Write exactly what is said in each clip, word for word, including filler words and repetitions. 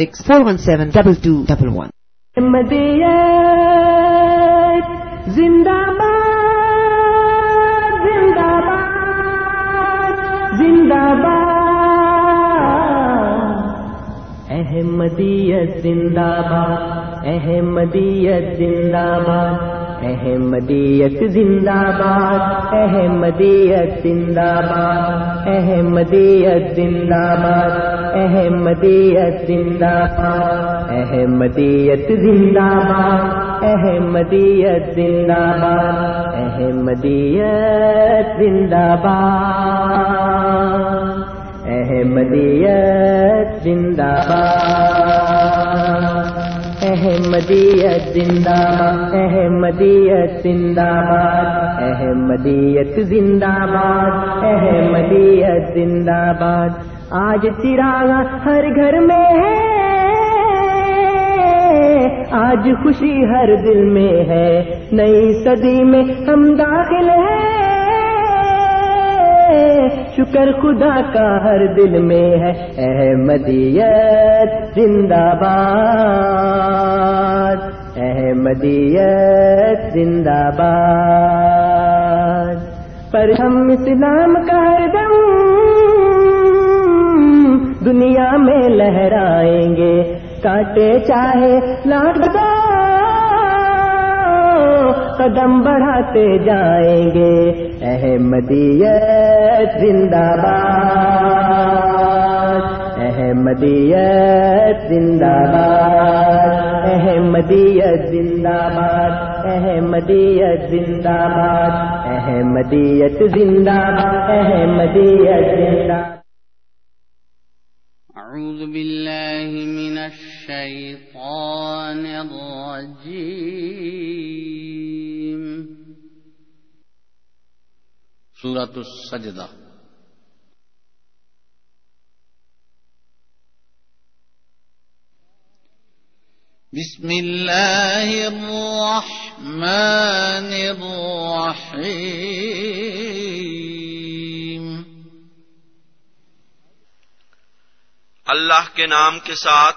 Six four one seven double two double one. احمدیت زندہ باد زندہ باد زندہ باد احمدیت زندہ باد احمدیت زندہ باد احمدیت زندہ باد احمدیت زندہ باد احمدیت زندہ باد احمدیت زندہ باد احمدیت زندہ باد احمدیت زندہ باد احمدیت زندہ باد احمدیت زندہ باد احمدیت زندہ باد احمدیت زندہ باد احمدیت زندہ باد احمدیت زندہ باد. آج چراغ ہر گھر میں ہے، آج خوشی ہر دل میں ہے، نئی صدی میں ہم داخل ہیں، شکر خدا کا ہر دل میں ہے. احمدیت زندہ باد احمدیت زندہ باد. پر ہم اسلام کا ہر دم دنیا میں لہرائیں گے، کاٹے چاہے لاکھ بتا قدم بڑھاتے جائیں گے. احمدیت زندہ باد احمدیت زندہ باد احمدیت زندہ باد احمدیت زندہ باد احمدیت زندہ باد احمدیت زندہ. اعوذ باللہ من الشیطان الرجیم. سورۃ السجدہ. بسم اللہ الرحمن الرحیم. اللہ کے نام کے ساتھ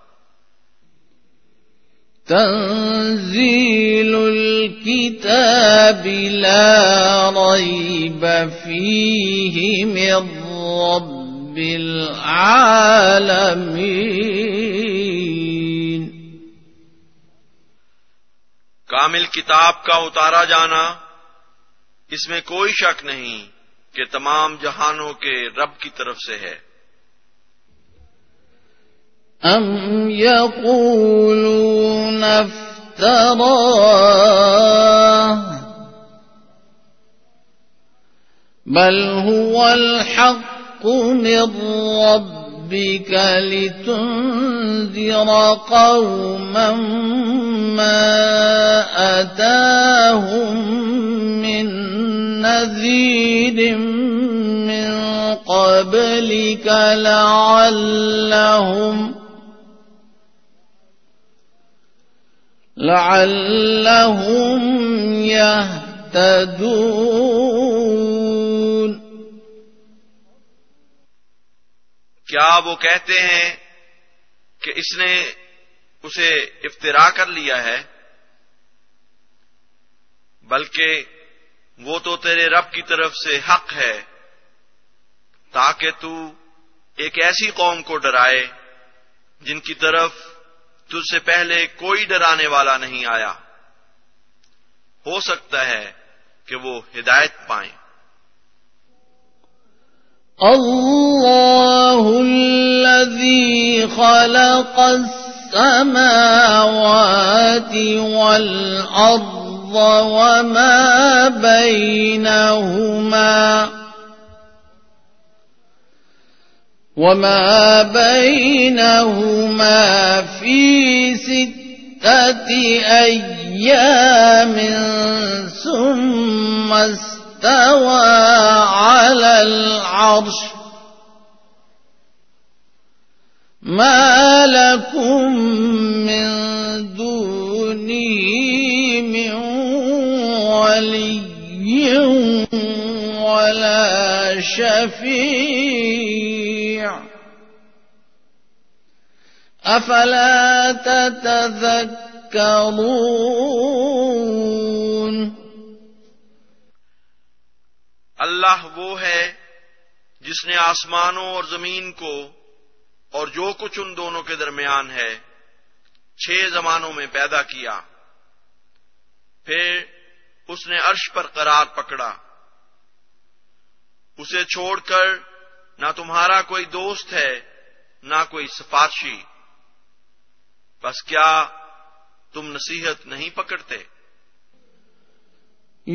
تنزیل الکتاب لا ریب فیہ من رب بالعالمین. کامل کتاب کا اتارا جانا، اس میں کوئی شک نہیں کہ تمام جہانوں کے رب کی طرف سے ہے. ام یقولون افتراه بل هو الحق من ربك لتنذر قوما ما أتاهم من نذير من قبلك لعلهم لعلهم يهتدون. کیا وہ کہتے ہیں کہ اس نے اسے افترا کر لیا ہے؟ بلکہ وہ تو تیرے رب کی طرف سے حق ہے، تاکہ تو ایک ایسی قوم کو ڈرائے جن کی طرف تجھ سے پہلے کوئی ڈرانے والا نہیں آیا، ہو سکتا ہے کہ وہ ہدایت پائیں. الله الذي خلق السماوات والأرض وما بينهما وما بينهما في ستة ایام ثم استوى على العرش ما لكم من دونه من ولي ولا شفيع افلا تتذکرون. اللہ وہ ہے جس نے آسمانوں اور زمین کو اور جو کچھ ان دونوں کے درمیان ہے چھ زمانوں میں پیدا کیا، پھر اس نے عرش پر قرار پکڑا. اسے چھوڑ کر نہ تمہارا کوئی دوست ہے نہ کوئی سفارشی، بس کیا تم نصیحت نہیں پکڑتے؟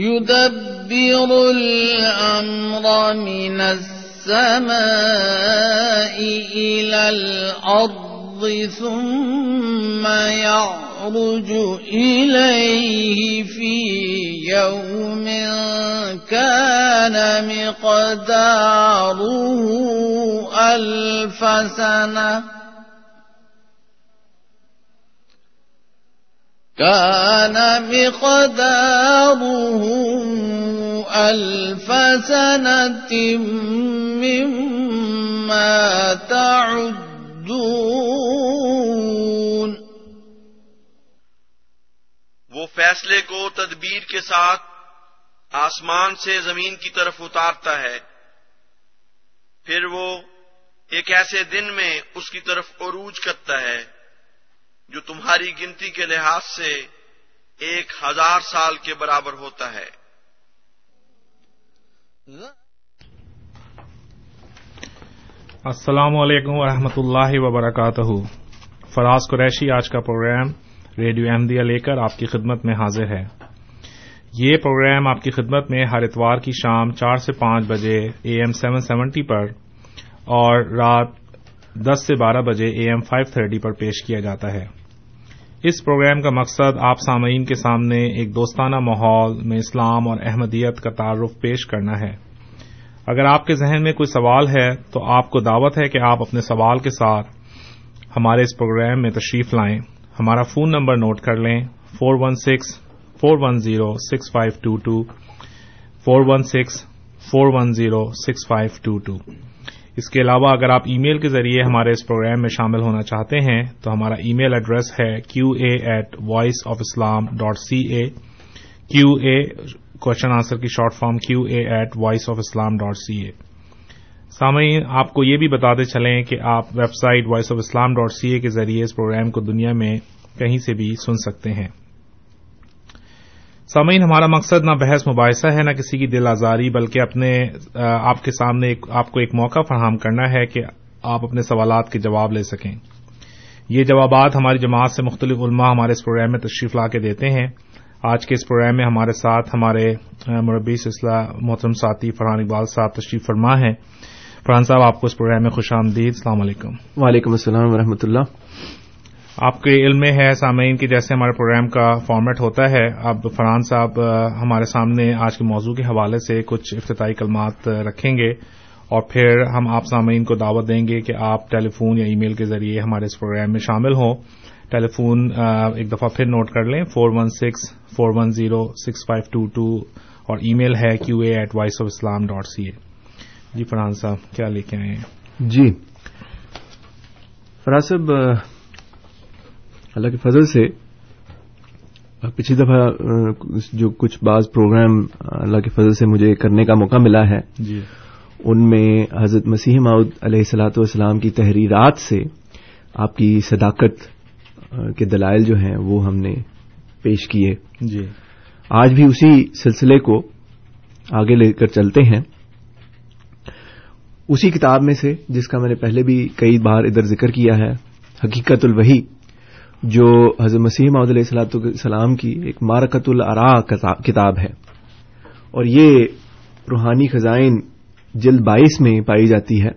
یدبر الامر من السماء الى الارض ثم يعرج اليه في يوم كان مقداره الف سنة كان مقداره ألف سنة مما تعدون. وہ فیصلے کو تدبیر کے ساتھ آسمان سے زمین کی طرف اتارتا ہے، پھر وہ ایک ایسے دن میں اس کی طرف عروج کرتا ہے جو تمہاری گنتی کے لحاظ سے ایک ہزار سال کے برابر ہوتا ہے. السلام علیکم ورحمۃ اللہ وبرکاتہ. فراز قریشی آج کا پروگرام ریڈیو احمدیہ لے کر آپ کی خدمت میں حاضر ہے. یہ پروگرام آپ کی خدمت میں ہر اتوار کی شام چار سے پانچ بجے اے ایم سیون سیونٹی پر اور رات دس سے بارہ بجے اے ایم فائیو تھرٹی پر پیش کیا جاتا ہے. اس پروگرام کا مقصد آپ سامعین کے سامنے ایک دوستانہ ماحول میں اسلام اور احمدیت کا تعارف پیش کرنا ہے. اگر آپ کے ذہن میں کوئی سوال ہے تو آپ کو دعوت ہے کہ آپ اپنے سوال کے ساتھ ہمارے اس پروگرام میں تشریف لائیں. ہمارا فون نمبر نوٹ کر لیں، four one six four one zero six five two two, four one six four one zero six five two two. اس کے علاوہ اگر آپ ای میل کے ذریعے ہمارے اس پروگرام میں شامل ہونا چاہتے ہیں تو ہمارا ای میل ایڈریس ہے Q A at voice of Islam dot C A, Q A question answer کی short form Q A at voice of Islam dot C A. سامعین، آپ کو یہ بھی بتاتے چلیں کہ آپ website voice of Islam dot C A کے ذریعے اس پروگرام کو دنیا میں کہیں سے بھی سن سکتے ہیں. سامعین، ہمارا مقصد نہ بحث مباحثہ ہے نہ کسی کی دل آزاری، بلکہ اپنے آپ کے سامنے آپ کو ایک موقع فراہم کرنا ہے کہ آپ اپنے سوالات کے جواب لے سکیں. یہ جوابات ہماری جماعت سے مختلف علماء ہمارے اس پروگرام میں تشریف لا کے دیتے ہیں. آج کے اس پروگرام میں ہمارے ساتھ ہمارے مربی سلسلہ محترم ساتھی فرحان اقبال صاحب تشریف فرما ہیں. فرحان صاحب، آپ کو اس پروگرام میں خوش آمدید. السلام علیکم. وعلیکم السلام ورحمۃ اللہ. آپ کے علم میں ہے سامعین کہ جیسے ہمارے پروگرام کا فارمیٹ ہوتا ہے، اب فرحان صاحب ہمارے سامنے آج کے موضوع کے حوالے سے کچھ افتتاحی کلمات رکھیں گے اور پھر ہم آپ سامعین کو دعوت دیں گے کہ آپ ٹیلی فون یا ای میل کے ذریعے ہمارے اس پروگرام میں شامل ہوں. ٹیلی فون ایک دفعہ پھر نوٹ کر لیں، four one six four one zero six five two two, اور ای میل ہے Q A at voice of Islam dot C A. جی فرحان صاحب، کیا لے کے آئے ہیں؟ جی فرحان صاحب، اللہ کے فضل سے پچھلی دفعہ جو کچھ بعض پروگرام اللہ کے فضل سے مجھے کرنے کا موقع ملا ہے جی، ان میں حضرت مسیح موعود علیہ الصلاۃ والسلام کی تحریرات سے آپ کی صداقت کے دلائل جو ہیں وہ ہم نے پیش کیے. جی آج بھی اسی سلسلے کو آگے لے کر چلتے ہیں، اسی کتاب میں سے جس کا میں نے پہلے بھی کئی بار ادھر ذکر کیا ہے، حقیقت الوحی، جو حضرت مسیح موعود علیہ الصلوۃ والسلام کی ایک معرکۃ الاراء کتاب ہے، اور یہ روحانی خزائن جلد بائیس میں پائی جاتی ہے.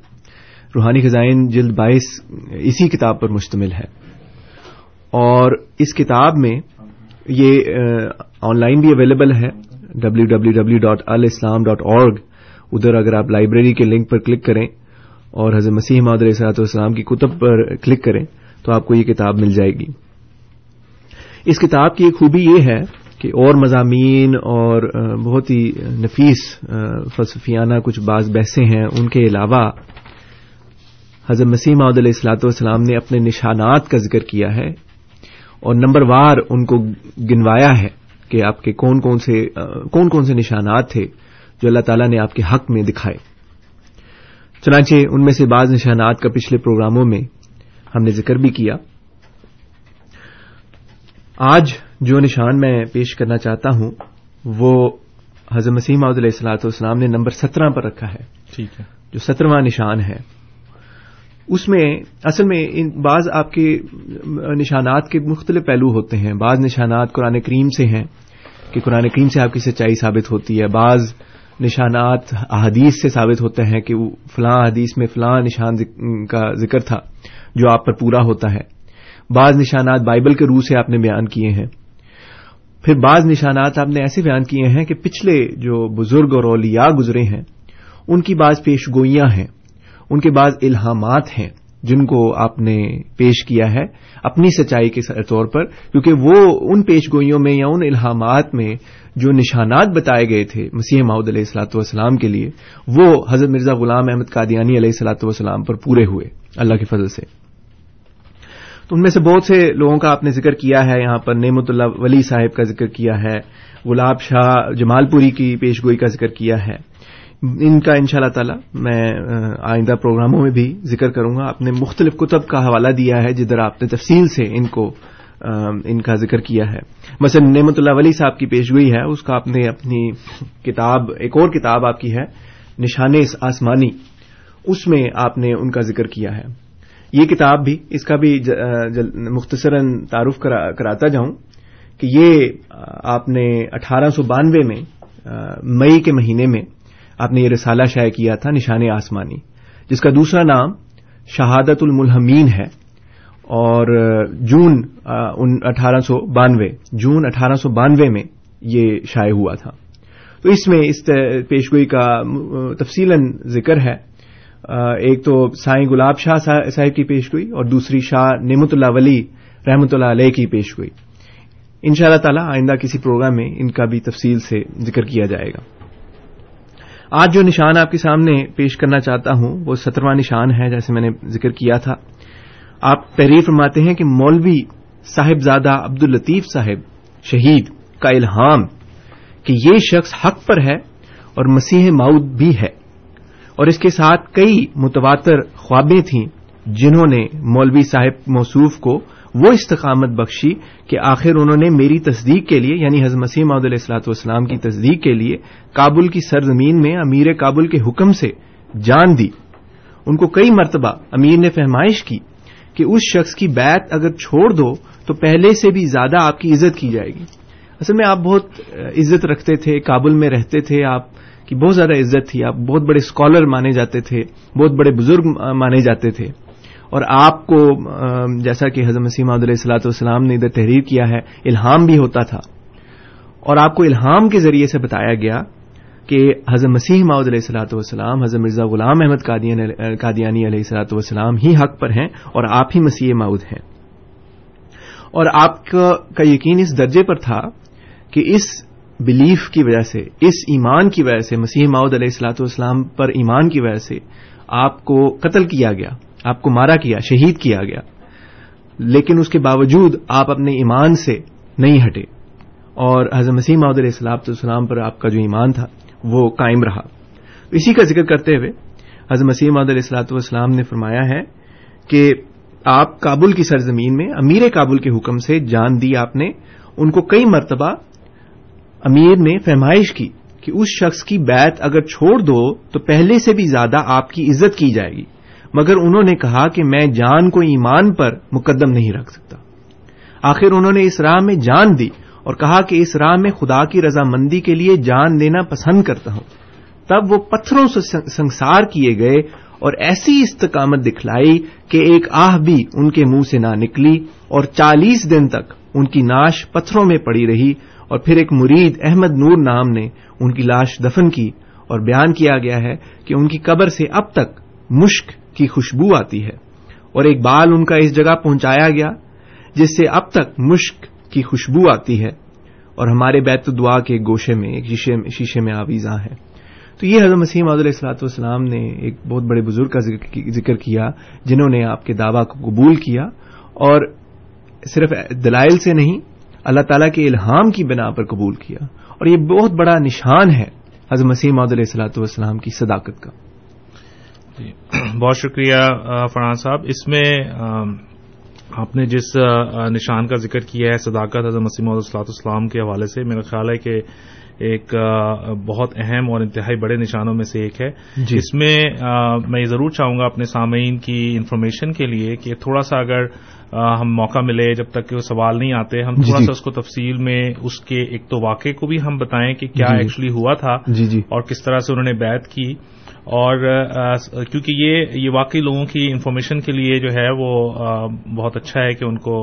روحانی خزائن جلد بائیس اسی کتاب پر مشتمل ہے. اور اس کتاب میں یہ آن لائن بھی اویلیبل ہے W W W dot alislam dot org. ادھر اگر آپ لائبریری کے لنک پر کلک کریں اور حضرت مسیح موعود علیہ الصلوۃ والسلام کی کتب پر کلک کریں تو آپ کو یہ کتاب مل جائے گی. اس کتاب کی ایک خوبی یہ ہے کہ اور مضامین اور بہت ہی نفیس فلسفیانہ کچھ بعض بحثیں ہیں. ان کے علاوہ حضرت مسیح موعود علیہ الصلوۃ والسلام نے اپنے نشانات کا ذکر کیا ہے اور نمبر وار ان کو گنوایا ہے کہ آپ کے کون کون سے کون کون سے نشانات تھے جو اللہ تعالیٰ نے آپ کے حق میں دکھائے. چنانچہ ان میں سے بعض نشانات کا پچھلے پروگراموں میں ہم نے ذکر بھی کیا. آج جو نشان میں پیش کرنا چاہتا ہوں وہ حضرت مسیح موعود علیہ الصلوۃ والسلام نے نمبر سترہ پر رکھا ہے. ٹھیک ہے. جو سترواں نشان ہے اس میں اصل میں ان بعض آپ کے نشانات کے مختلف پہلو ہوتے ہیں. بعض نشانات قرآن کریم سے ہیں کہ قرآن کریم سے آپ کی سچائی ثابت ہوتی ہے. بعض نشانات احادیث سے ثابت ہوتے ہیں کہ فلاں حدیث میں فلاں نشان کا ذکر تھا جو آپ پر پورا ہوتا ہے. بعض نشانات بائبل کے روح سے آپ نے بیان کیے ہیں. پھر بعض نشانات آپ نے ایسے بیان کیے ہیں کہ پچھلے جو بزرگ اور اولیاء گزرے ہیں ان کی بعض پیش گوئیاں ہیں, ان کے بعض الہامات ہیں جن کو آپ نے پیش کیا ہے اپنی سچائی کے طور پر, کیونکہ وہ ان پیش گوئیوں میں یا ان الہامات میں جو نشانات بتائے گئے تھے مسیح موعود علیہ الصلوۃ والسلام کے لیے وہ حضرت مرزا غلام احمد قادیانی علیہ الصلوۃ والسلام پر پورے ہوئے اللہ کے فضل سے. تو ان میں سے بہت سے لوگوں کا آپ نے ذکر کیا ہے. یہاں پر نعمت اللہ ولی صاحب کا ذکر کیا ہے, گلاب شاہ جمال پوری کی پیش گوئی کا ذکر کیا ہے. ان کا انشاءاللہ تعالی میں آئندہ پروگراموں میں بھی ذکر کروں گا. آپ نے مختلف کتب کا حوالہ دیا ہے جدھر آپ نے تفصیل سے ان کو ان کا ذکر کیا ہے. مثلا نعمت اللہ ولی صاحب کی پیش گوئی ہے, اس کا آپ نے اپنی کتاب ایک اور کتاب آپ کی ہے نشانے آسمانی, اس میں آپ نے ان کا ذکر کیا ہے. یہ کتاب بھی اس کا بھی مختصراً تعارف کراتا جاؤں کہ یہ آپ نے اٹھارہ سو بانوے میں مئی کے مہینے میں آپ نے یہ رسالہ شائع کیا تھا نشان آسمانی, جس کا دوسرا نام شہادت-ul-مُعَلِمِین ہے. اور جون اٹھارہ سو بانوے جون اٹھارہ سو بانوے میں یہ شائع ہوا تھا. تو اس میں اس پیش گوئی کا تفصیلاً ذکر ہے. ایک تو سائیں گلاب شاہ صاحب کی پیش گوئی اور دوسری شاہ نعمت اللہ ولی رحمۃ اللہ علیہ کی پیش گوئی. ان شاء اللہ تعالیٰ آئندہ کسی پروگرام میں ان کا بھی تفصیل سے ذکر کیا جائے گا. آج جو نشان آپ کے سامنے پیش کرنا چاہتا ہوں وہ سترواں نشان ہے, جیسے میں نے ذکر کیا تھا. آپ تعریف فرماتے ہیں کہ مولوی صاحب زادہ عبد اللطیف صاحب شہید کا الہام کہ یہ شخص حق پر ہے اور مسیح موعود بھی ہے, اور اس کے ساتھ کئی متواتر خوابیں تھیں جنہوں نے مولوی صاحب موصوف کو وہ استقامت بخشی کہ آخر انہوں نے میری تصدیق کے لیے, یعنی حضرت مسیح موعود علیہ الصلوۃ والسلام کی تصدیق کے لیے, کابل کی سرزمین میں امیر کابل کے حکم سے جان دی. ان کو کئی مرتبہ امیر نے فہمائش کی کہ اس شخص کی بیعت اگر چھوڑ دو تو پہلے سے بھی زیادہ آپ کی عزت کی جائے گی. اصل میں آپ بہت عزت رکھتے تھے, کابل میں رہتے تھے, آپ کی بہت زیادہ عزت تھی, آپ بہت بڑے اسکالر مانے جاتے تھے, بہت بڑے بزرگ مانے جاتے تھے. اور آپ کو جیسا کہ حضرت مسیح موعود علیہ الصلوۃ والسلام نے ادھر تحریر کیا ہے الہام بھی ہوتا تھا, اور آپ کو الہام کے ذریعے سے بتایا گیا کہ حضرت مسیح موعود علیہ الصلوۃ والسلام حضرت مرزا غلام احمد قادیانی علیہ الصلوۃ والسلام ہی حق پر ہیں اور آپ ہی مسیح موعود ہیں. اور آپ کا یقین اس درجے پر تھا کہ اس بلیف کی وجہ سے, اس ایمان کی وجہ سے, مسیح موعود علیہ الصلوۃ والسلام پر ایمان کی وجہ سے آپ کو قتل کیا گیا, آپ کو مارا کیا, شہید کیا گیا, لیکن اس کے باوجود آپ اپنے ایمان سے نہیں ہٹے اور حضرت مسیح موعود علیہ الصلوۃ والسلام پر آپ کا جو ایمان تھا وہ قائم رہا. اسی کا ذکر کرتے ہوئے حضرت مسیح موعود علیہ الصلوۃ والسلام نے فرمایا ہے کہ آپ کابل کی سرزمین میں امیر کابل کے حکم سے جان دی. آپ نے ان کو کئی مرتبہ امیر نے فہمائش کی کہ اس شخص کی بیعت اگر چھوڑ دو تو پہلے سے بھی زیادہ آپ کی عزت کی جائے گی, مگر انہوں نے کہا کہ میں جان کو ایمان پر مقدم نہیں رکھ سکتا. آخر انہوں نے اس راہ میں جان دی اور کہا کہ اس راہ میں خدا کی رضامندی کے لیے جان دینا پسند کرتا ہوں. تب وہ پتھروں سے سنسار کیے گئے اور ایسی استقامت دکھلائی کہ ایک آہ بھی ان کے منہ سے نہ نکلی، اور چالیس دن تک ان کی ناش پتھروں میں پڑی رہی، اور پھر ایک مرید احمد نور نام نے ان کی لاش دفن کی، اور بیان کیا گیا ہے کہ ان کی قبر سے اب تک مشک کی خوشبو آتی ہے، اور ایک بال ان کا اس جگہ پہنچایا گیا جس سے اب تک مشک کی خوشبو آتی ہے، اور ہمارے بیت الدعا کے گوشے میں ایک شیشے میں آویزاں ہیں۔ تو یہ حضرت مسیح موعود علیہ الصلوۃ والسلام نے ایک بہت بڑے بزرگ کا ذکر کیا جنہوں نے آپ کے دعویٰ کو قبول کیا، اور صرف دلائل سے نہیں، اللہ تعالیٰ کے الہام کی بنا پر قبول کیا، اور یہ بہت بڑا نشان ہے حضرت مسیح موعود علیہ الصلوۃ والسلام کی صداقت کا۔ جی بہت شکریہ فرحان صاحب۔ اس میں آپ نے جس نشان کا ذکر کیا ہے صداقت حضرت مسیح موعود علیہ الصلوۃ والسلام کے حوالے سے، میرا خیال ہے کہ ایک بہت اہم اور انتہائی بڑے نشانوں میں سے ایک ہے۔ جی اس میں میں ضرور چاہوں گا اپنے سامعین کی انفارمیشن کے لیے کہ تھوڑا سا اگر ہم موقع ملے، جب تک کہ وہ سوال نہیں آتے، ہم تھوڑا سا اس کو تفصیل میں اس کے ایک تو واقعے کو بھی ہم بتائیں کہ کیا ایکچولی ہوا تھا اور کس طرح سے انہوں نے بیعت کی، اور کیونکہ یہ یہ واقعی لوگوں کی انفارمیشن کے لیے جو ہے وہ بہت اچھا ہے کہ ان کو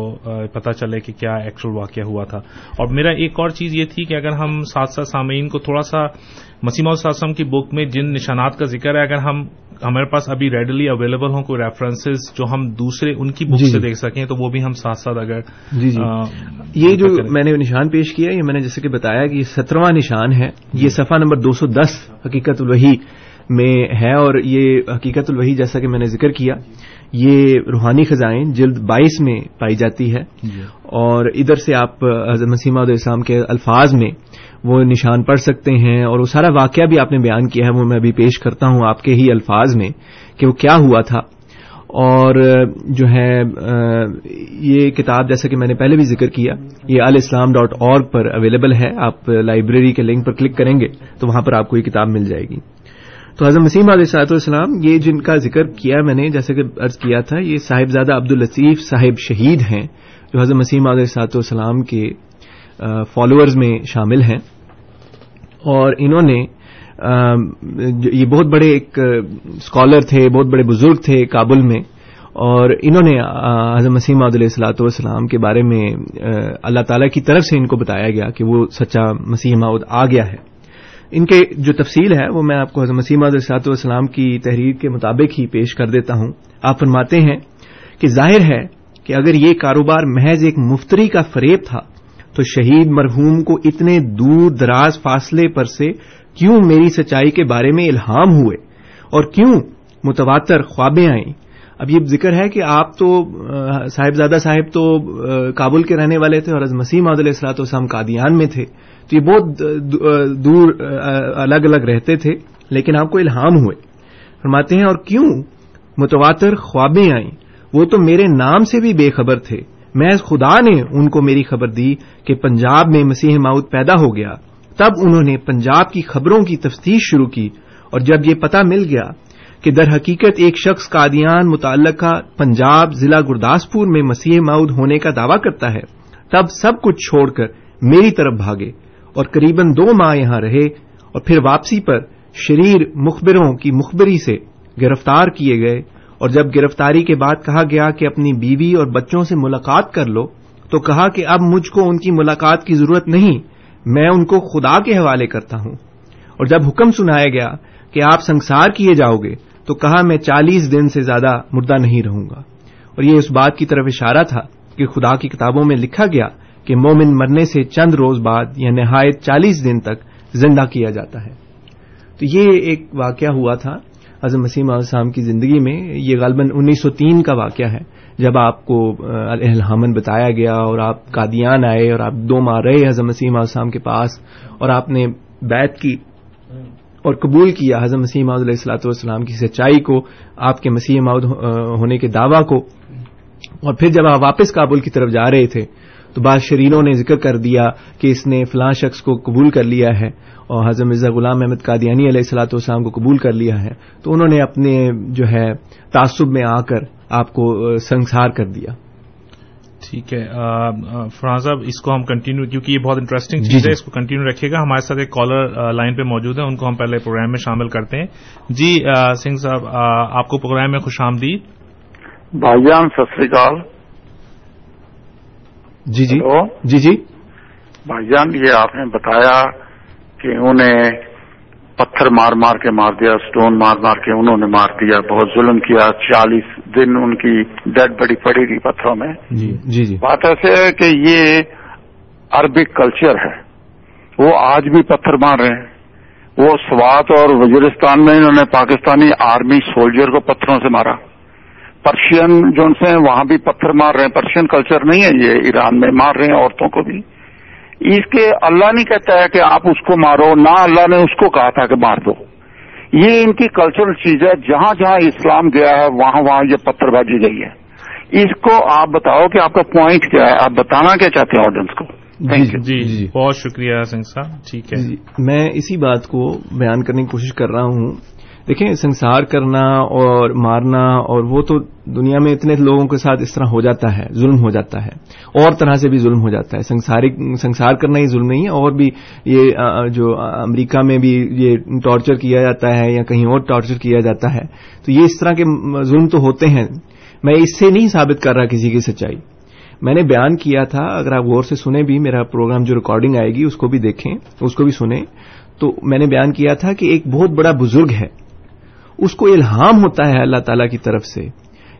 پتہ چلے کہ کیا ایکچوئل واقعہ ہوا تھا۔ اور میرا ایک اور چیز یہ تھی کہ اگر ہم ساتھ ساتھ سامعین کو تھوڑا سا مسیح موعود علیہ السلام کی بک میں جن نشانات کا ذکر ہے، اگر ہم ہمارے پاس ابھی ریڈلی اویلیبل ہوں کوئی ریفرنسز جو ہم دوسرے ان کی بک سے دیکھ سکیں، تو وہ بھی ہم ساتھ ساتھ اگر جی جی یہ جو میں نے نشان پیش کیا، یہ میں نے جیسے کہ بتایا کہ یہ سترواں نشان ہے، یہ صفحہ نمبر دو سو دس حقیقت الوحی میں ہے، اور یہ حقیقت الوحی جیسا کہ میں نے ذکر کیا یہ روحانی خزائن جلد بائیس میں پائی جاتی ہے، اور ادھر سے آپ حضرت مسیح موعود علیہ السلام کے الفاظ میں وہ نشان پڑھ سکتے ہیں، اور وہ سارا واقعہ بھی آپ نے بیان کیا ہے، وہ میں ابھی پیش کرتا ہوں آپ کے ہی الفاظ میں کہ وہ کیا ہوا تھا۔ اور جو ہے یہ کتاب جیسا کہ میں نے پہلے بھی ذکر کیا یہ الاسلام ڈاٹ اورگ پر اویلیبل ہے، آپ لائبریری کے لنک پر کلک کریں گے تو وہاں پر آپ کو یہ کتاب مل جائے گی۔ تو حضرت مسیح موعود علیہ السلام یہ جن کا ذکر کیا میں نے جیسا کہ عرض کیا تھا، یہ صاحب زادہ عبد اللطیف صاحب شہید ہیں جو حضرت مسیح موعود علیہ السلام کے فالوورز میں شامل ہیں، اور انہوں نے یہ بہت بڑے ایک اسکالر تھے، بہت بڑے بزرگ تھے کابل میں، اور انہوں نے حضرت مسیح موعود علیہ السلام کے بارے میں اللہ تعالیٰ کی طرف سے ان کو بتایا گیا کہ وہ سچا مسیح موعود آ گیا ہے۔ ان کے جو تفصیل ہے وہ میں آپ کو حضرت مسیح موعود علیہ السلام کی تحریر کے مطابق ہی پیش کر دیتا ہوں۔ آپ فرماتے ہیں کہ ظاہر ہے کہ اگر یہ کاروبار محض ایک مفتری کا فریب تھا تو شہید مرحوم کو اتنے دور دراز فاصلے پر سے کیوں میری سچائی کے بارے میں الہام ہوئے اور کیوں متواتر خوابیں آئیں۔ اب یہ ذکر ہے کہ آپ تو صاحبزادہ صاحب تو کابل کے رہنے والے تھے اور حضرت مسیح موعود علیہ السلام قادیان میں تھے، تو یہ بہت دور الگ الگ رہتے تھے، لیکن آپ کو الہام ہوئے۔ فرماتے ہیں اور کیوں متواتر خوابیں آئیں، وہ تو میرے نام سے بھی بے خبر تھے، محض خدا نے ان کو میری خبر دی کہ پنجاب میں مسیح موعود پیدا ہو گیا، تب انہوں نے پنجاب کی خبروں کی تفتیش شروع کی، اور جب یہ پتہ مل گیا کہ در حقیقت ایک شخص قادیان متعلقہ پنجاب ضلع گرداسپور میں مسیح موعود ہونے کا دعویٰ کرتا ہے، تب سب کچھ چھوڑ کر میری طرف بھاگے اور قریباً دو ماہ یہاں رہے، اور پھر واپسی پر شریر مخبروں کی مخبری سے گرفتار کیے گئے، اور جب گرفتاری کے بعد کہا گیا کہ اپنی بیوی اور بچوں سے ملاقات کر لو تو کہا کہ اب مجھ کو ان کی ملاقات کی ضرورت نہیں، میں ان کو خدا کے حوالے کرتا ہوں، اور جب حکم سنایا گیا کہ آپ سنسار کیے جاؤ گے تو کہا میں چالیس دن سے زیادہ مردہ نہیں رہوں گا۔ اور یہ اس بات کی طرف اشارہ تھا کہ خدا کی کتابوں میں لکھا گیا کہ مومن مرنے سے چند روز بعد یا نہایت چالیس دن تک زندہ کیا جاتا ہے۔ تو یہ ایک واقعہ ہوا تھا حضرت مسیح موعود علیہ السلام کی زندگی میں، یہ غالباً انیس سو تین کا واقعہ ہے جب آپ کو الہامن بتایا گیا اور آپ قادیان آئے اور آپ دو ماہ رہے حضرت مسیح موعود علیہ السلام کے پاس، اور آپ نے بیعت کی اور قبول کیا حضرت مسیح موعود علیہ الصلوۃ والسلام کی سچائی کو، آپ کے مسیح موعود ہونے کے دعویٰ کو۔ اور پھر جب آپ واپس کابل کی طرف جا رہے تھے تو بعض شریروں نے ذکر کر دیا کہ اس نے فلاں شخص کو قبول کر لیا ہے، اور حضرت مرزا غلام احمد قادیانی علیہ الصلوۃ والسلام کو قبول کر لیا ہے، تو انہوں نے اپنے جو ہے تعصب میں آ کر آپ کو سنسار کر دیا۔ ٹھیک ہے فرحان صاحب, اس کو ہم کنٹینیو, کیونکہ یہ بہت انٹرسٹنگ چیز ہے, اس کو کنٹینیو رکھے گا. ہمارے ساتھ ایک کالر لائن پہ موجود ہیں, ان کو ہم پہلے پروگرام میں شامل کرتے ہیں. جی سنگھ صاحب, آپ کو پروگرام میں خوش آمدید. بھائی جان ست شری اکال. جی جی جی جی بھائی جان, یہ آپ نے بتایا کہ انہیں پتھر مار مار کے مار دیا, سٹون مار مار کے انہوں نے مار دیا, بہت ظلم کیا, چالیس دن ان کی ڈیڈ بڑی پڑی گئی پتھروں میں. جی جی جی بات ایسے ہے کہ یہ عربک کلچر ہے, وہ آج بھی پتھر مار رہے ہیں. وہ سوات اور وزیرستان میں انہوں نے پاکستانی آرمی سولجر کو پتھروں سے مارا. پرشین جون سے وہاں بھی پتھر مار رہے ہیں. پرشین کلچر نہیں ہے یہ, ایران میں مار رہے ہیں عورتوں کو بھی. اس کے اللہ نہیں کہتا ہے کہ آپ اس کو مارو, نہ اللہ نے اس کو کہا تھا کہ مار دو. یہ ان کی کلچرل چیز ہے, جہاں جہاں اسلام گیا ہے وہاں وہاں یہ پتھر بازی گئی ہے. اس کو آپ بتاؤ کہ آپ کا پوائنٹ کیا ہے, آپ بتانا کیا چاہتے ہیں آڈینس کو. جی جی بہت شکریہ سنگھ صاحب. ٹھیک ہے, میں اسی بات کو بیان کرنے کی کوشش کر رہا ہوں. دیکھیں, سنسار کرنا اور مارنا, اور وہ تو دنیا میں اتنے لوگوں کے ساتھ اس طرح ہو جاتا ہے, ظلم ہو جاتا ہے, اور طرح سے بھی ظلم ہو جاتا ہے. سنسارک سنسار کرنا یہ ظلم نہیں ہے, اور بھی یہ جو امریکہ میں بھی یہ ٹارچر کیا جاتا ہے یا کہیں اور ٹارچر کیا جاتا ہے, تو یہ اس طرح کے ظلم تو ہوتے ہیں. میں اس سے نہیں ثابت کر رہا کسی کی سچائی. میں نے بیان کیا تھا, اگر آپ غور سے سنیں بھی, میرا پروگرام جو ریکارڈنگ آئے گی اس کو بھی دیکھیں, اس کو بھی سنیں, تو میں نے بیان کیا تھا کہ ایک بہت بڑا بزرگ ہے, اس کو الہام ہوتا ہے اللہ تعالیٰ کی طرف سے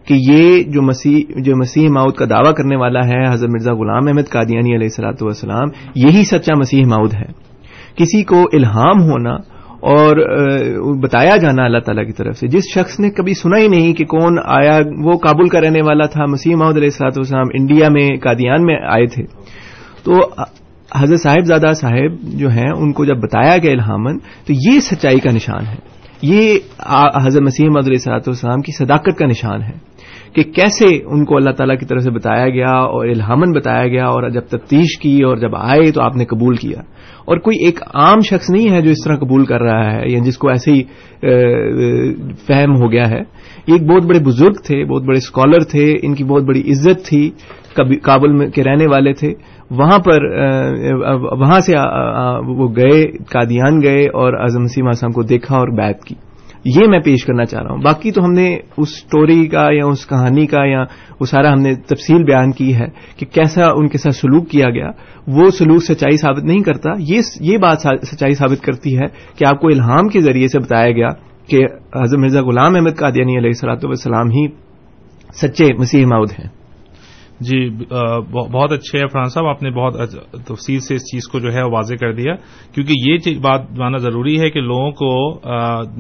کہ یہ جو مسیح جو مسیح موعود کا دعویٰ کرنے والا ہے حضرت مرزا غلام احمد قادیانی علیہ الصلوۃ والسلام, یہی سچا مسیح موعود ہے. کسی کو الہام ہونا اور بتایا جانا اللہ تعالیٰ کی طرف سے, جس شخص نے کبھی سنا ہی نہیں کہ کون آیا, وہ کابل کا رہنے والا تھا, مسیح موعود علیہ الصلوۃ والسلام انڈیا میں قادیان میں آئے تھے. تو حضرت صاحب زادہ صاحب جو ہیں, ان کو جب بتایا گیا الہامن, تو یہ سچائی کا نشان ہے, یہ حضرت مسیح موعود علیہ الصلوۃ والسلام کی صداقت کا نشان ہے کہ کیسے ان کو اللہ تعالیٰ کی طرف سے بتایا گیا اور الہامن بتایا گیا, اور جب تفتیش کی اور جب آئے تو آپ نے قبول کیا. اور کوئی ایک عام شخص نہیں ہے جو اس طرح قبول کر رہا ہے یا جس کو ایسے ہی فہم ہو گیا ہے. یہ ایک بہت بڑے بزرگ تھے, بہت بڑے اسکالر تھے, ان کی بہت بڑی عزت تھی, کابل کے رہنے والے تھے. وہاں پر وہاں سے وہ گئے, قادیان گئے اور اعظم مسیح صاحب کو دیکھا اور بیعت کی. یہ میں پیش کرنا چاہ رہا ہوں. باقی تو ہم نے اس سٹوری کا یا اس کہانی کا یا وہ سارا ہم نے تفصیل بیان کی ہے کہ کیسا ان کے ساتھ سلوک کیا گیا. وہ سلوک سچائی ثابت نہیں کرتا, یہ بات سچائی ثابت کرتی ہے کہ آپ کو الہام کے ذریعے سے بتایا گیا کہ حضرت مرزا غلام احمد قادیانی علیہ الصلوۃ والسلام ہی سچے مسیح موعود ہیں. جی بہت اچھے ہے فرحان صاحب, آپ نے بہت تفصیل سے اس چیز کو جو ہے واضح کر دیا, کیونکہ یہ بات ماننا ضروری ہے کہ لوگوں کو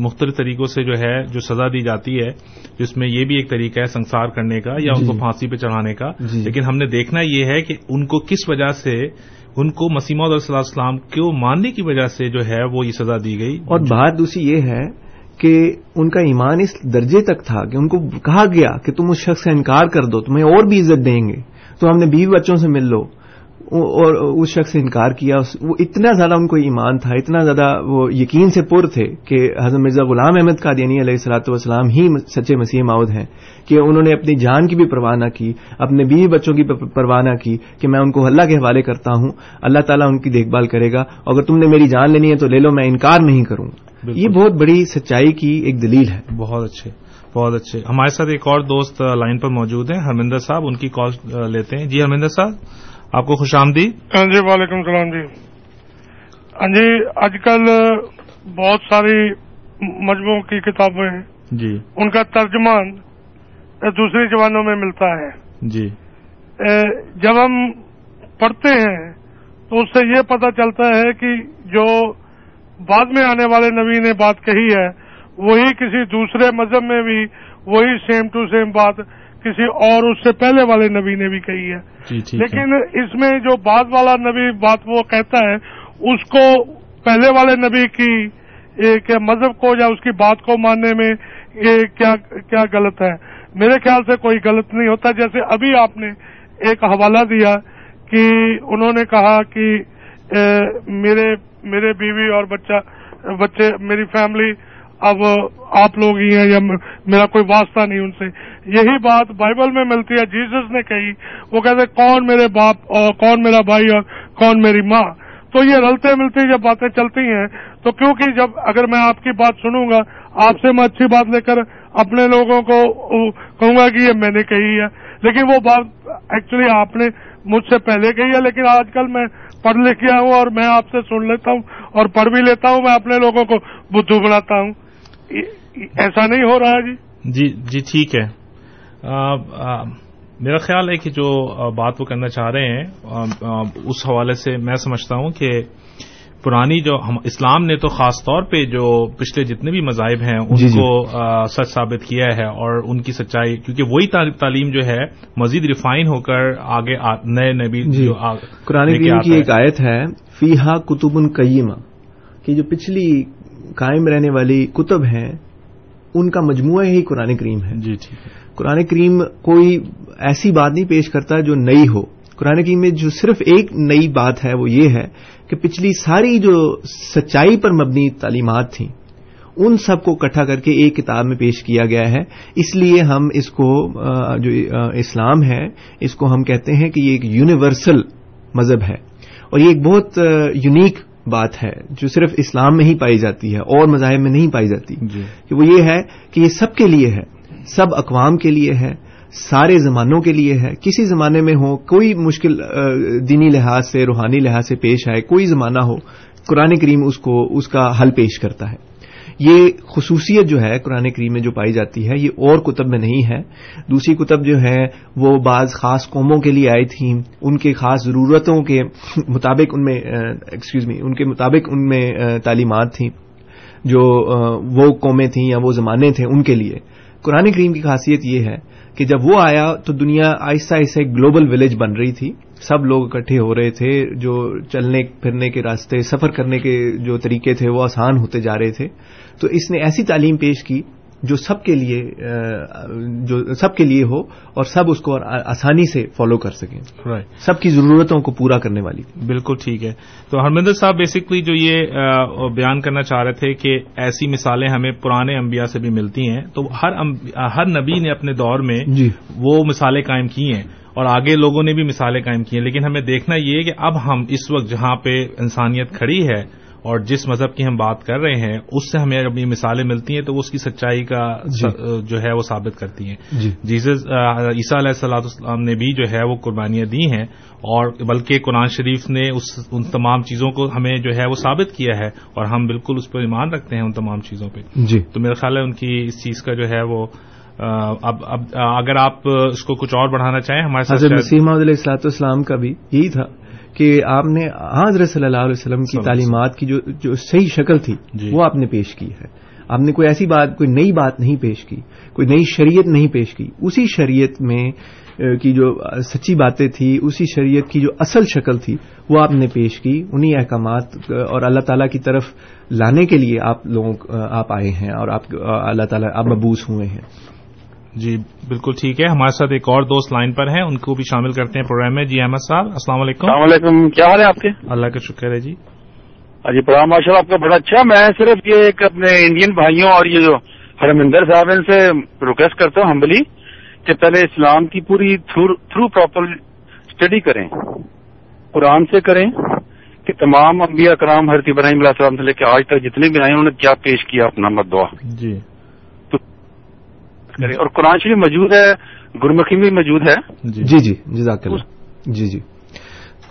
مختلف طریقوں سے جو ہے جو سزا دی جاتی ہے, جس میں یہ بھی ایک طریقہ ہے سنسار کرنے کا یا ان کو پھانسی پہ چڑھانے کا, لیکن ہم نے دیکھنا یہ ہے کہ ان کو کس وجہ سے, ان کو مسیح موعود علیہ السلام کو ماننے کی وجہ سے جو ہے وہ یہ سزا دی گئی. اور بات دوسری یہ ہے کہ ان کا ایمان اس درجے تک تھا کہ ان کو کہا گیا کہ تم اس شخص کا انکار کر دو, تمہیں اور بھی عزت دیں گے, تو ہم نے بیوی بچوں سے مل لو, اور اس شخص سے انکار کیا. وہ اتنا زیادہ ان کو ایمان تھا, اتنا زیادہ وہ یقین سے پر تھے کہ حضرت مرزا غلام احمد قادیانی علیہ الصلوۃ والسلام ہی سچے مسیح موعود ہیں, کہ انہوں نے اپنی جان کی بھی پرواہ نہ کی, اپنے بیوی بچوں کی پرواہ نہ کی کہ میں ان کو اللہ کے حوالے کرتا ہوں, اللہ تعالیٰ ان کی دیکھ بھال کرے گا, اگر تم نے میری جان لینی ہے تو لے لو, میں انکار نہیں کروں. یہ بہت بڑی سچائی کی ایک دلیل ہے. بہت اچھے بہت اچھے. ہمارے ساتھ ایک اور دوست لائن پر موجود ہیں, ہرمندر صاحب, ان کی کال لیتے ہیں. جی ہرمندر صاحب, آپ کو خوش آمدید. جی وعلیکم السلام. جی ہاں جی, آج کل بہت ساری مجموعوں کی کتابیں جی ان کا ترجمان دوسری زبانوں میں ملتا ہے. جی جب ہم پڑھتے ہیں تو اس سے یہ پتہ چلتا ہے کہ جو بعد میں آنے والے نبی نے بات کہی ہے, وہی کسی دوسرے مذہب میں بھی وہی سیم ٹو سیم بات کسی اور اس سے پہلے والے نبی نے بھی کہی ہے, لیکن اس میں جو بعد والا نبی بات وہ کہتا ہے, اس کو پہلے والے نبی کی مذہب کو یا اس کی بات کو ماننے میں کیا کیا غلط ہے؟ میرے خیال سے کوئی غلط نہیں ہوتا. جیسے ابھی آپ نے ایک حوالہ دیا کہ انہوں نے کہا کہ میرے میرے بیوی اور بچہ بچے میری فیملی اب آپ لوگ ہی ہیں یا میرا کوئی واسطہ نہیں ان سے. یہی بات بائبل میں ملتی ہے, جیزس نے کہی, وہ کہتے کون میرے باپ اور کون میرا بھائی اور کون میری ماں. تو یہ رلتے ملتے جب باتیں چلتی ہیں تو کیونکہ جب اگر میں آپ کی بات سنوں گا, آپ سے میں اچھی بات لے کر اپنے لوگوں کو کہوں گا کہ یہ میں نے کہی ہے, لیکن وہ بات ایکچولی آپ نے مجھ سے پہلے کہی ہے. لیکن آج کل میں پڑھ لکھ گیا ہوں اور میں آپ سے سن لیتا ہوں اور پڑھ بھی لیتا ہوں, میں اپنے لوگوں کو بدھو بناتا ہوں. ایسا نہیں ہو رہا. جی جی جی ٹھیک ہے. میرا خیال ہے کہ جو بات وہ کرنا چاہ رہے ہیں اس حوالے سے میں سمجھتا ہوں کہ پرانی جو اسلام نے تو خاص طور پہ جو پچھلے جتنے بھی مذاہب ہیں ان کو سچ ثابت کیا ہے, اور ان کی سچائی کیونکہ وہی تعلیم جو ہے مزید ریفائن ہو کر آگے نئے نبی جو قرآن کریم کی ایک آیت ہے فیہا کتب قیمہ, کہ جو پچھلی قائم رہنے والی کتب ہیں ان کا مجموعہ ہی قرآن کریم ہے. جی ٹھیک ہے. قرآن کریم کوئی ایسی بات نہیں پیش کرتا جو نئی ہو. قرآن کریم میں جو صرف ایک نئی بات ہے وہ یہ ہے کہ پچھلی ساری جو سچائی پر مبنی تعلیمات تھیں ان سب کو اکٹھا کر کے ایک کتاب میں پیش کیا گیا ہے. اس لیے ہم اس کو جو اسلام ہے اس کو ہم کہتے ہیں کہ یہ ایک یونیورسل مذہب ہے, اور یہ ایک بہت یونیک بات ہے جو صرف اسلام میں ہی پائی جاتی ہے اور مذاہب میں نہیں پائی جاتی. کہ وہ یہ ہے کہ یہ سب کے لیے ہے, سب اقوام کے لیے ہے, سارے زمانوں کے لیے ہے. کسی زمانے میں ہو, کوئی مشکل دینی لحاظ سے روحانی لحاظ سے پیش آئے, کوئی زمانہ ہو, قرآن کریم اس کو اس کا حل پیش کرتا ہے. یہ خصوصیت جو ہے قرآن کریم میں جو پائی جاتی ہے یہ اور کتب میں نہیں ہے. دوسری کتب جو ہیں وہ بعض خاص قوموں کے لیے آئی تھیں, ان کے خاص ضرورتوں کے مطابق ان میں ایکسکیوز می ان کے مطابق ان میں تعلیمات تھیں جو وہ قومیں تھیں یا وہ زمانے تھے ان کے لیے. قرآن کریم کی خاصیت یہ ہے کہ جب وہ آیا تو دنیا آہستہ آہستہ ایک گلوبل ولیج بن رہی تھی, سب لوگ اکٹھے ہو رہے تھے, جو چلنے پھرنے کے راستے, سفر کرنے کے جو طریقے تھے وہ آسان ہوتے جا رہے تھے. تو اس نے ایسی تعلیم پیش کی جو سب کے لیے جو سب کے لیے ہو اور سب اس کو آسانی سے فالو کر سکیں, right. سب کی ضرورتوں کو پورا کرنے والی. بالکل ٹھیک ہے. تو ہرمندر صاحب بیسکلی جو یہ بیان کرنا چاہ رہے تھے کہ ایسی مثالیں ہمیں پرانے انبیاء سے بھی ملتی ہیں, تو ہر ہر نبی نے اپنے دور میں جی. وہ مثالیں قائم کی ہیں اور آگے لوگوں نے بھی مثالیں قائم کی ہیں, لیکن ہمیں دیکھنا یہ کہ اب ہم اس وقت جہاں پہ انسانیت کھڑی ہے اور جس مذہب کی ہم بات کر رہے ہیں اس سے ہمیں جب یہ مثالیں ملتی ہیں تو وہ اس کی سچائی کا جی جو ہے وہ ثابت کرتی ہیں. جی جیزس عیسیٰ علیہ السلام نے بھی جو ہے وہ قربانیاں دی ہیں, اور بلکہ قرآن شریف نے اس ان تمام چیزوں کو ہمیں جو ہے وہ ثابت کیا ہے, اور ہم بالکل اس پر ایمان رکھتے ہیں ان تمام چیزوں پہ. جی تو میرا خیال ہے ان کی اس چیز کا جو ہے وہ اب اب اگر آپ اس کو کچھ اور بڑھانا چاہیں ہمارے ساتھ. حضرت مسیح موعود علیہ الصلوۃ والسلام کا بھی یہی تھا کہ آپ نے حضرت صلی اللہ علیہ وسلم کی تعلیمات کی جو جو صحیح شکل تھی جی وہ آپ نے پیش کی ہے. آپ نے کوئی ایسی بات, کوئی نئی بات نہیں پیش کی, کوئی نئی شریعت نہیں پیش کی. اسی شریعت میں کی جو سچی باتیں تھیں, اسی شریعت کی جو اصل شکل تھی وہ آپ نے پیش کی. انہی احکامات اور اللہ تعالیٰ کی طرف لانے کے لیے آپ لوگوں آپ آئے ہیں اور آپ اللہ تعالیٰ آپ مبعوث ہوئے ہیں. جی بالکل ٹھیک ہے. ہمارے ساتھ ایک اور دوست لائن پر ہیں, ان کو بھی شامل کرتے ہیں پروگرام میں. جی احمد صاحب السلام علیکم. السلام علیکم, کیا حال ہے آپ کے؟ اللہ کا شکر ہے. جی جی پروگرام ماشاء اللہ آپ کا بڑا اچھا. میں صرف یہ ایک اپنے انڈین بھائیوں اور یہ جو ہرمندر صاحب ہیں ان سے ریکویسٹ کرتا ہوں ہمبلی کہ پہلے اسلام کی پوری تھرو پراپر اسٹڈی کریں, قرآن سے کریں کہ تمام انبیاء کرام حضرت ابراہیم علیہ السلام سے لے کے آج تک جتنے بھی آئے انہوں نے کیا پیش کیا اپنا مدعا. جی اور قرآن شریف موجود ہے, گرمکھی بھی موجود ہے. جی جی جزاک اللہ. جی جی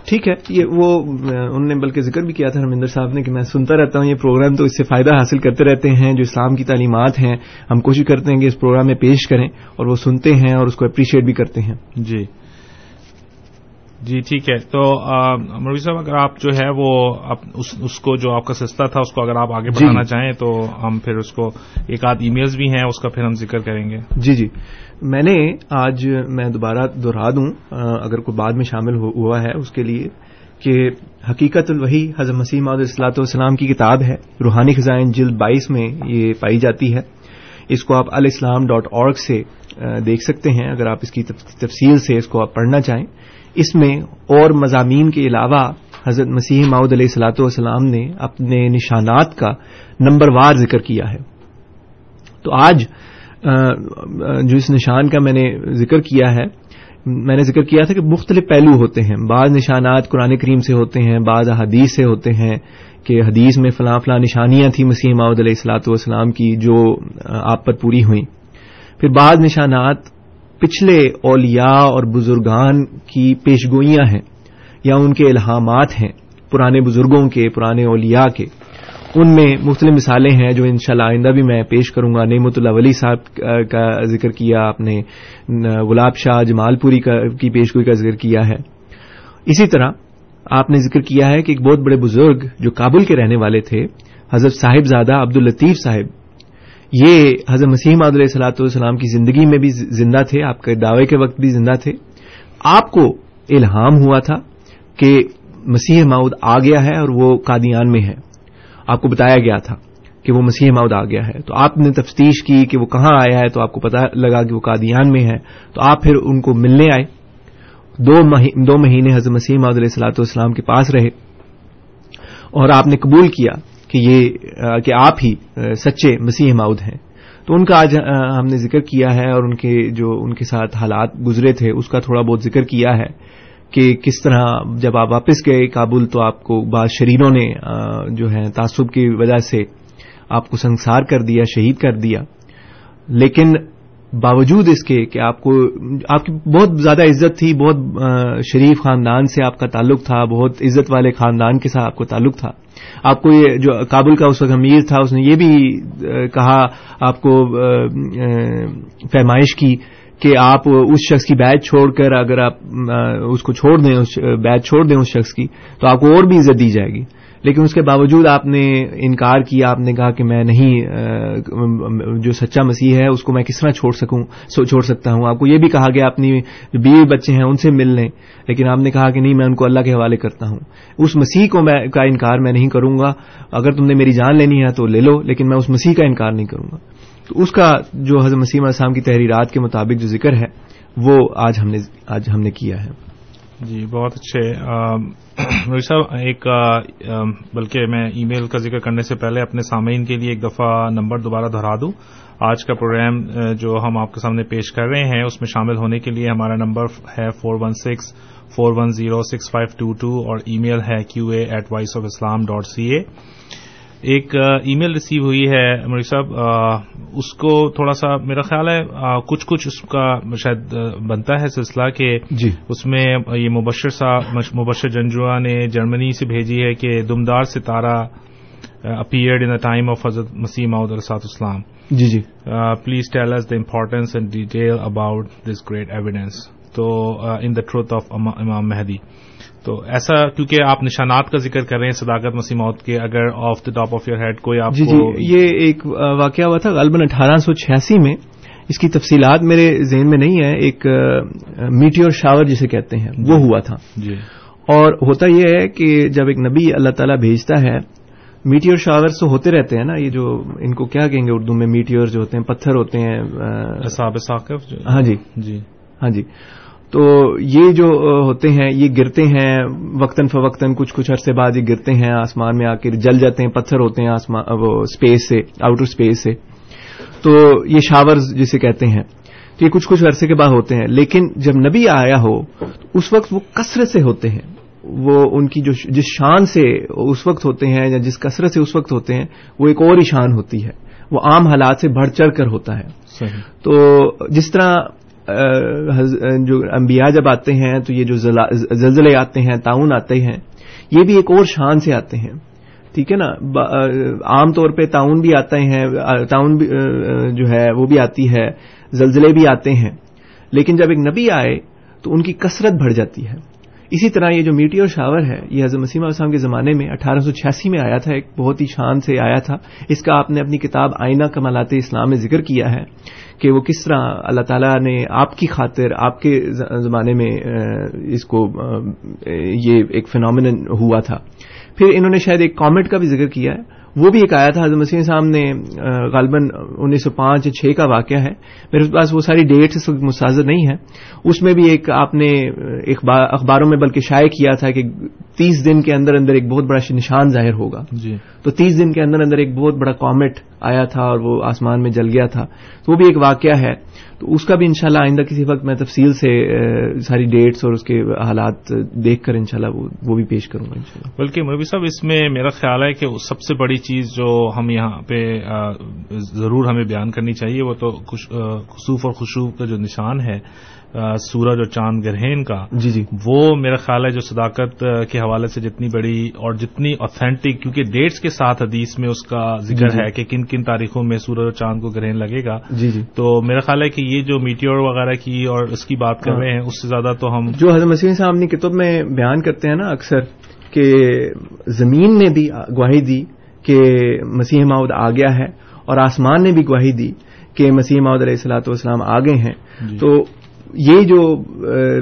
ٹھیک ہے. یہ وہ انہوں نے بلکہ ذکر بھی کیا تھا ہرمندر صاحب نے کہ میں سنتا رہتا ہوں یہ پروگرام, تو اس سے فائدہ حاصل کرتے رہتے ہیں. جو اسلام کی تعلیمات ہیں ہم کوشش کرتے ہیں کہ اس پروگرام میں پیش کریں, اور وہ سنتے ہیں اور اس کو اپریشیٹ بھی کرتے ہیں. جی جی ٹھیک ہے. تو مروی صاحب اگر آپ جو ہے وہ اس, اس کو جو آپ کا سلسلہ تھا اس کو اگر آپ آگے بڑھانا جی چاہیں تو ہم پھر اس کو ایک آدھ ای میلز بھی ہیں اس کا پھر ہم ذکر کریں گے. جی جی میں نے آج میں دوبارہ دوہرا دوں اگر کوئی بعد میں شامل ہوا ہے اس کے لیے, کہ حقیقت الوحی حضرت مسیح موعود علیہ الصلوۃ والسلام کی کتاب ہے. روحانی خزائن جلد بائیس میں یہ پائی جاتی ہے. اس کو آپ الاسلام ڈاٹ اورگ سے دیکھ سکتے ہیں اگر آپ اس کی تفصیل سے اس کو آپ پڑھنا چاہیں. اس میں اور مضامین کے علاوہ حضرت مسیح موعود علیہ الصلوۃ والسلام نے اپنے نشانات کا نمبر وار ذکر کیا ہے. تو آج جو اس نشان کا میں نے ذکر کیا ہے، میں نے ذکر کیا تھا کہ مختلف پہلو ہوتے ہیں، بعض نشانات قرآن کریم سے ہوتے ہیں، بعض احادیث سے ہوتے ہیں کہ حدیث میں فلاں فلاں نشانیاں تھیں مسیح موعود علیہ الصلاۃ والسلام کی جو آپ پر پوری ہوئیں، پھر بعض نشانات پچھلے اولیاء اور بزرگان کی پیشگوئیاں ہیں یا ان کے الہامات ہیں پرانے بزرگوں کے، پرانے اولیاء کے، ان میں مختلف مثالیں ہیں جو انشاءاللہ آئندہ بھی میں پیش کروں گا۔ نعمت اللہ ولی صاحب کا ذکر کیا آپ نے، گلاب شاہ جمال پوری کی پیشگوئی کا ذکر کیا ہے، اسی طرح آپ نے ذکر کیا ہے کہ ایک بہت بڑے بزرگ جو کابل کے رہنے والے تھے حضرت صاحب زادہ عبد اللطیف صاحب، یہ حضرت مسیح موعود علیہ الصلاۃ والسلام کی زندگی میں بھی زندہ تھے، آپ کے دعوے کے وقت بھی زندہ تھے، آپ کو الہام ہوا تھا کہ مسیح موعود آ گیا ہے اور وہ قادیان میں ہے، آپ کو بتایا گیا تھا کہ وہ مسیح موعود آ گیا ہے، تو آپ نے تفتیش کی کہ وہ کہاں آیا ہے، تو آپ کو پتہ لگا کہ وہ قادیان میں ہے، تو آپ پھر ان کو ملنے آئے، دو دو مہینے حضرت مسیح موعود علیہ الصلاۃ والسلام کے پاس رہے اور آپ نے قبول کیا کہ یہ کہ آپ ہی سچے مسیح موعود ہیں۔ تو ان کا آج ہم نے ذکر کیا ہے اور ان کے جو ان کے ساتھ حالات گزرے تھے اس کا تھوڑا بہت ذکر کیا ہے کہ کس طرح جب آپ واپس گئے کابل تو آپ کو بعض شریروں نے جو ہے تعصب کی وجہ سے آپ کو سنسار کر دیا، شہید کر دیا، لیکن باوجود اس کے کہ آپ کو آپ کی بہت زیادہ عزت تھی، بہت شریف خاندان سے آپ کا تعلق تھا، بہت عزت والے خاندان کے ساتھ آپ کو تعلق تھا، آپ کو یہ جو کابل کا اس وقت امیر تھا اس نے یہ بھی کہا، آپ کو فرمائش کی کہ آپ اس شخص کی بیعت چھوڑ کر اگر آپ اس کو چھوڑ دیں، اس بیعت چھوڑ دیں اس شخص کی تو آپ کو اور بھی عزت دی جائے گی، لیکن اس کے باوجود آپ نے انکار کیا، آپ نے کہا کہ میں نہیں، جو سچا مسیح ہے اس کو میں کس طرح چھوڑ سکوں چھوڑ سکتا ہوں۔ آپ کو یہ بھی کہا گیا اپنی بیوی بچے ہیں ان سے مل لیں، لیکن آپ نے کہا کہ نہیں، میں ان کو اللہ کے حوالے کرتا ہوں، اس مسیح کو میں کا انکار میں نہیں کروں گا، اگر تم نے میری جان لینی ہے تو لے لو، لیکن میں اس مسیح کا انکار نہیں کروں گا۔ تو اس کا جو حضرت مسیح علیہ السلام کی تحریرات کے مطابق جو ذکر ہے وہ آج ہم نے آج ہم نے کیا ہے۔ جی بہت اچھے میر صاحب، ایک آ, بلکہ میں ای میل کا ذکر کرنے سے پہلے اپنے سامعین کے لیے ایک دفعہ نمبر دوبارہ دہرا دوں۔ آج کا پروگرام جو ہم آپ کے سامنے پیش کر رہے ہیں اس میں شامل ہونے کے لیے ہمارا نمبر ہے four one six four one zero six five two two, اور ای میل ہے Q A at voice of Islam dot C A. ایک ای میل ریسیو ہوئی ہے میر صاحب، اس کو تھوڑا سا میرا خیال ہے کچھ کچھ اس کا شاید بنتا ہے سلسلہ کہ جی، اس میں یہ مبشر صاحب مبشر جنجوا نے جرمنی سے بھیجی ہے کہ دمدار ستارہ appeared in the time of حضرت مسیح موعود علیہ الصلوۃ والسلام، جی جی please tell us the importance and detail about this great evidence تو ان دا ٹروتھ آف امام مہدی۔ تو ایسا کیونکہ آپ نشانات کا ذکر کر رہے ہیں صداقت مسیح موعود کے، اگر of the top of your head کوئی آپ جی کو جی یہ ایک واقعہ ہوا تھا غالباً اٹھارہ سو چھیاسی میں، اس کی تفصیلات میرے ذہن میں نہیں ہے، ایک میٹیور شاور جسے کہتے ہیں وہ ہوا تھا جی، اور ہوتا یہ ہے کہ جب ایک نبی اللہ تعالیٰ بھیجتا ہے، میٹیور شاورز تو ہوتے رہتے ہیں نا، یہ جو ان کو کیا کہیں گے اردو میں، میٹیور جو ہوتے ہیں پتھر ہوتے ہیں، اصحاب ثاقب، ہاں جی جی ہاں جی، تو یہ جو ہوتے ہیں یہ گرتے ہیں وقتاً فوقتاً، کچھ کچھ عرصے بعد یہ گرتے ہیں آسمان میں آ کے جل جاتے ہیں، پتھر ہوتے ہیں آسمان وہ سپیس سے، آؤٹر سپیس سے، تو یہ شاورز جسے کہتے ہیں، تو یہ کچھ کچھ عرصے کے بعد ہوتے ہیں، لیکن جب نبی آیا ہو اس وقت وہ کثرت سے ہوتے ہیں، وہ ان کی جو جس شان سے اس وقت ہوتے ہیں یا جس کثرت سے اس وقت ہوتے ہیں وہ ایک اور ہی شان ہوتی ہے، وہ عام حالات سے بڑھ چڑھ کر ہوتا ہے صحیح۔ تو جس طرح جو انبیاء جب آتے ہیں تو یہ جو زلزلے آتے ہیں، طاعون آتے ہیں، یہ بھی ایک اور شان سے آتے ہیں، ٹھیک ہے نا، عام طور پہ طاعون بھی آتے ہیں، طاعون جو ہے وہ بھی آتی ہے، زلزلے بھی آتے ہیں، لیکن جب ایک نبی آئے تو ان کی کثرت بڑھ جاتی ہے۔ اسی طرح یہ جو میٹیور شاور ہے یہ حضرت مسیح علیہ السلام کے زمانے میں اٹھارہ سو چھیاسی میں آیا تھا، ایک بہت ہی شان سے آیا تھا، اس کا آپ نے اپنی کتاب آئینہ کمالاتِ اسلام میں ذکر کیا ہے کہ وہ کس طرح اللہ تعالیٰ نے آپ کی خاطر آپ کے زمانے میں اس کو یہ ایک فینومینن ہوا تھا۔ پھر انہوں نے شاید ایک کامٹ کا بھی ذکر کیا ہے، وہ بھی ایک آیا تھا حضرت مسیح صاحب نے غالباً انیس سو پانچ چھ کا واقعہ ہے، میرے پاس وہ ساری ڈیٹس اس وقت مستحضر نہیں ہیں. اس میں بھی ایک آپ نے اخباروں میں بلکہ شائع کیا تھا کہ تیس دن کے اندر اندر ایک بہت بڑا نشان ظاہر ہوگا. جی. تو تیس دن کے اندر اندر ایک بہت بڑا کومٹ آیا تھا اور وہ آسمان میں جل گیا تھا، تو وہ بھی ایک واقعہ ہے. تو اس کا بھی انشاءاللہ آئندہ کسی وقت میں تفصیل سے ساری ڈیٹس اور اس کے حالات دیکھ کر انشاءاللہ وہ, وہ بھی پیش کروں گا انشاءاللہ. بلکہ مولوی صاحب اس میں میرا خیال ہے کہ سب سے بڑی چیز جو ہم یہاں پہ ضرور ہمیں بیان کرنی چاہیے وہ تو خسوف اور خشوع کا جو نشان ہے سورج اور چاند گرہن کا، جی جی وہ میرا خیال ہے جو صداقت کے حوالے سے جتنی بڑی اور جتنی آتھینٹک، کیونکہ ڈیٹس کے ساتھ حدیث میں اس کا ذکر جی ہے کہ کن کن تاریخوں میں سورج اور چاند کو گرہن لگے گا. جی جی تو میرا خیال ہے کہ یہ جو میٹیور وغیرہ کی اور اس کی بات کر رہے ہیں اس سے زیادہ تو ہم جو حضرت مسیح صاحب نے کتب میں بیان کرتے ہیں نا اکثر، کہ زمین نے بھی گواہی دی کہ مسیح موعود آ گیا ہے اور آسمان نے بھی گواہی دی کہ مسیح موعود علیہ الصلوۃ والسلام آ گئے ہیں. جی تو یہ جو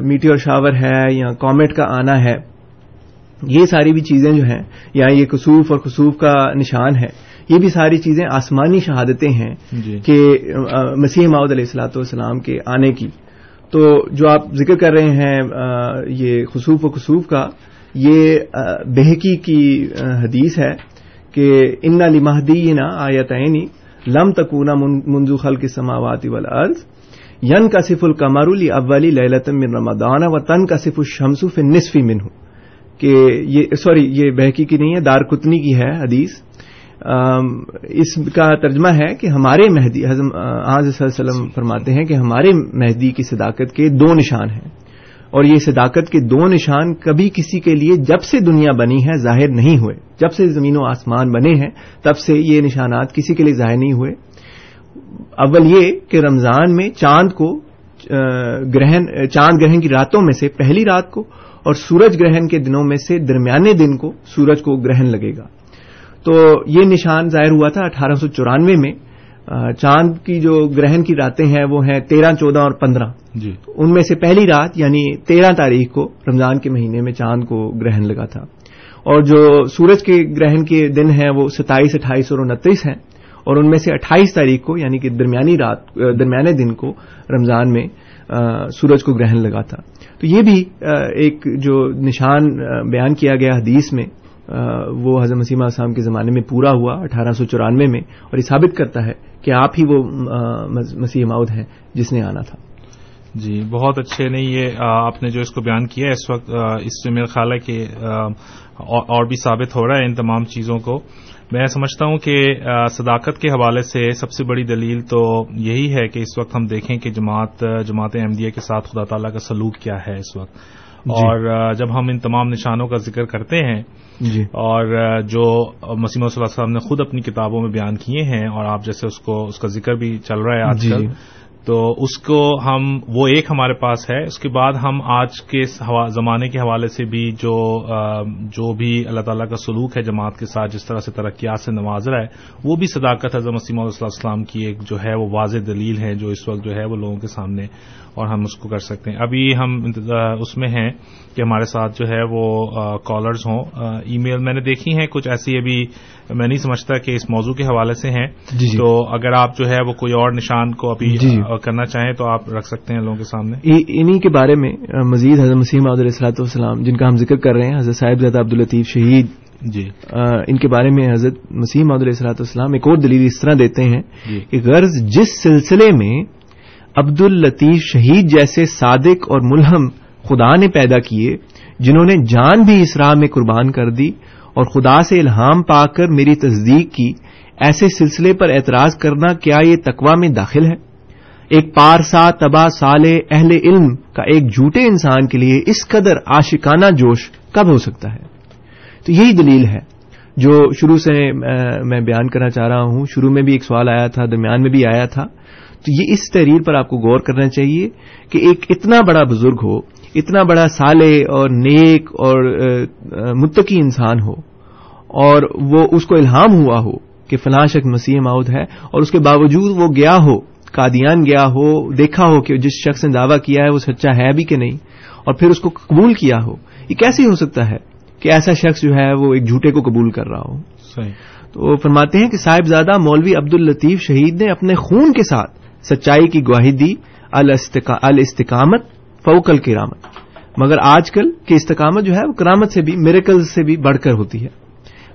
میٹیور شاور ہے یا کومیٹ کا آنا ہے، یہ ساری بھی چیزیں جو ہیں، یا یہ کسوف اور خسوف کا نشان ہے، یہ بھی ساری چیزیں آسمانی شہادتیں ہیں جی کہ مسیح موعود علیہ الصلوۃ والسلام کے آنے کی. تو جو آپ ذکر کر رہے ہیں یہ خسوف و خسوف کا، یہ بہکی کی حدیث ہے کہ انا لمہدینا آیتینی لم تکونا منذ خلق السماوات والارض ین کاسف القمر لاول لیلۃ من رمضان و تن کاسف الشمس فی النصف منہ، کہ یہ سوری یہ بہکی کی نہیں ہے، دار قطنی کی ہے حدیث. اس کا ترجمہ ہے کہ ہمارے مہدی، حضرت صلی اللہ علیہ وسلم فرماتے ہیں کہ ہمارے مہدی کی صداقت کے دو نشان ہیں، اور یہ صداقت کے دو نشان کبھی کسی کے لیے جب سے دنیا بنی ہے ظاہر نہیں ہوئے. جب سے زمین و آسمان بنے ہیں تب سے یہ نشانات کسی کے لیے ظاہر نہیں ہوئے. اول یہ کہ رمضان میں چاند کو گرہن چاند گرہن کی راتوں میں سے پہلی رات کو اور سورج گرہن کے دنوں میں سے درمیانے دن کو سورج کو گرہن لگے گا. تو یہ نشان ظاہر ہوا تھا اٹھارہ سو چورانوے میں. چاند کی جو گرہن کی راتیں ہیں وہ ہیں تیرہ، چودہ اور پندرہ. جی. ان میں سے پہلی رات یعنی تیرہ تاریخ کو رمضان کے مہینے میں چاند کو گرہن لگا تھا، اور جو سورج کے گرہن کے دن ہیں وہ ستائیس، اٹھائیس اور انتیس ہیں، اور ان میں سے اٹھائیس تاریخ کو یعنی کہ درمیانی رات درمیانے دن کو رمضان میں سورج کو گرہن لگا تھا. تو یہ بھی ایک جو نشان بیان کیا گیا حدیث میں وہ حضرت مسیح اسلام کے زمانے میں پورا ہوا اٹھارہ سو چورانوے میں، اور یہ ثابت کرتا ہے کہ آپ ہی وہ مسیح موعود ہیں جس نے آنا تھا. جی بہت اچھے. نہیں یہ آپ نے جو اس کو بیان کیا ہے اس وقت، اس سے میرا خیال ہے کہ اور بھی ثابت ہو رہا ہے ان تمام چیزوں کو. میں سمجھتا ہوں کہ صداقت کے حوالے سے سب سے بڑی دلیل تو یہی ہے کہ اس وقت ہم دیکھیں کہ جماعت جماعت احمدیہ کے ساتھ خدا تعالیٰ کا سلوک کیا ہے اس وقت. اور جب ہم ان تمام نشانوں کا ذکر کرتے ہیں جی اور جو مسیح موعود صلی اللہ علیہ وسلم نے خود اپنی کتابوں میں بیان کیے ہیں، اور آپ جیسے اس کو اس کا ذکر بھی چل رہا ہے آج کل، تو اس کو ہم وہ ایک ہمارے پاس ہے. اس کے بعد ہم آج کے زمانے کے حوالے سے بھی جو جو بھی اللہ تعالیٰ کا سلوک ہے جماعت کے ساتھ، جس طرح سے ترقیات سے نواز رہا ہے، وہ بھی صداقت حضرت مسیح موعود صلی اللہ علیہ وسلم کی ایک جو ہے وہ واضح دلیل ہے جو اس وقت جو ہے وہ لوگوں کے سامنے، اور ہم اس کو کر سکتے ہیں. ابھی ہم اس میں ہیں کہ ہمارے ساتھ جو ہے وہ کالرز ہوں. ای میل میں نے دیکھی ہیں کچھ ایسی، ابھی میں نہیں سمجھتا کہ اس موضوع کے حوالے سے ہیں. جی تو جی اگر آپ جو ہے وہ کوئی اور نشان کو ابھی جی کرنا چاہیں تو آپ رکھ سکتے ہیں لوگوں کے سامنے. انہی کے بارے میں مزید حضرت مسیح موعود علیہ الصلوۃ والسلام جن کا ہم ذکر کر رہے ہیں، حضرت صاحب زادہ عبد اللطیف شہید، جی ان کے بارے میں حضرت مسیح موعود علیہ الصلوۃ والسلام ایک اور دلیل اس طرح دیتے ہیں جی کہ غرض جس سلسلے میں عبد اللطیف شہید جیسے صادق اور ملہم خدا نے پیدا کیے، جنہوں نے جان بھی اس راہ میں قربان کر دی اور خدا سے الہام پا کر میری تصدیق کی، ایسے سلسلے پر اعتراض کرنا کیا یہ تقویٰ میں داخل ہے؟ ایک پارسا تبا صالح اہل علم کا ایک جھوٹے انسان کے لیے اس قدر عاشقانہ جوش کب ہو سکتا ہے؟ تو یہی دلیل ہے جو شروع سے میں بیان کرنا چاہ رہا ہوں. شروع میں بھی ایک سوال آیا تھا، درمیان میں بھی آیا تھا. تو یہ اس تحریر پر آپ کو غور کرنا چاہیے کہ ایک اتنا بڑا بزرگ ہو، اتنا بڑا صالح اور نیک اور متقی انسان ہو، اور وہ اس کو الہام ہوا ہو کہ فلاں شخص مسیح موعود ہے، اور اس کے باوجود وہ گیا ہو، قادیان گیا ہو، دیکھا ہو کہ جس شخص نے دعویٰ کیا ہے وہ سچا ہے بھی کہ نہیں، اور پھر اس کو قبول کیا ہو. یہ کیسے ہو سکتا ہے کہ ایسا شخص جو ہے وہ ایک جھوٹے کو قبول کر رہا ہو؟ صحیح. تو فرماتے ہیں کہ صاحبزادہ مولوی عبد اللطیف شہید نے اپنے خون کے ساتھ سچائی کی گواہی دی الاستقامت فوق الکرامت، مگر آج کل کی استقامت جو ہے وہ کرامت سے بھی، میریکل سے بھی بڑھ کر ہوتی ہے،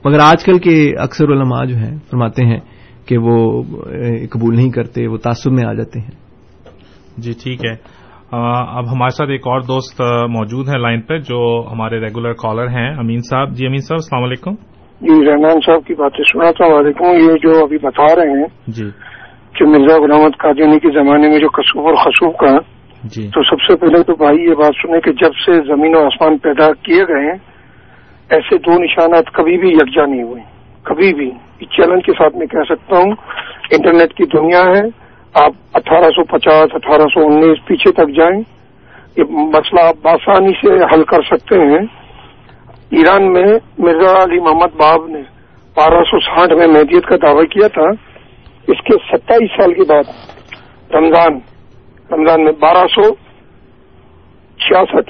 مگر آج کل کے اکثر علماء جو ہیں فرماتے ہیں کہ وہ قبول نہیں کرتے، وہ تعصب میں آ جاتے ہیں۔ جی ٹھیک ہے، اب ہمارے ساتھ ایک اور دوست موجود ہیں لائن پہ جو ہمارے ریگولر کالر ہیں، امین صاحب۔ جی امین صاحب السلام علیکم۔ جی رحمان صاحب کی باتیں سنا تھا، وعلیکم۔ یہ جو ابھی بتا رہے ہیں جی کہ مرزا غلام احمد قادیانی کے زمانے میں جو کسوف اور خسوف کا، جی تو سب سے پہلے تو بھائی یہ بات سنیں کہ جب سے زمین و آسمان پیدا کیے گئے ہیں ایسے دو نشانات کبھی بھی یکجا نہیں ہوئے، کبھی بھی۔ اس چیلنج کے ساتھ میں کہہ سکتا ہوں انٹرنیٹ کی دنیا ہے، آپ اٹھارہ سو پچاس اٹھارہ سو انیس پیچھے تک جائیں، یہ مسئلہ آپ بآسانی سے حل کر سکتے ہیں۔ ایران میں مرزا علی محمد باب نے بارہ سو ساٹھ میں مہدیت کا دعویٰ کیا تھا، اس کے ستائیس سال کے بعد رمضان رمضان میں بارہ سو چھیاسٹھ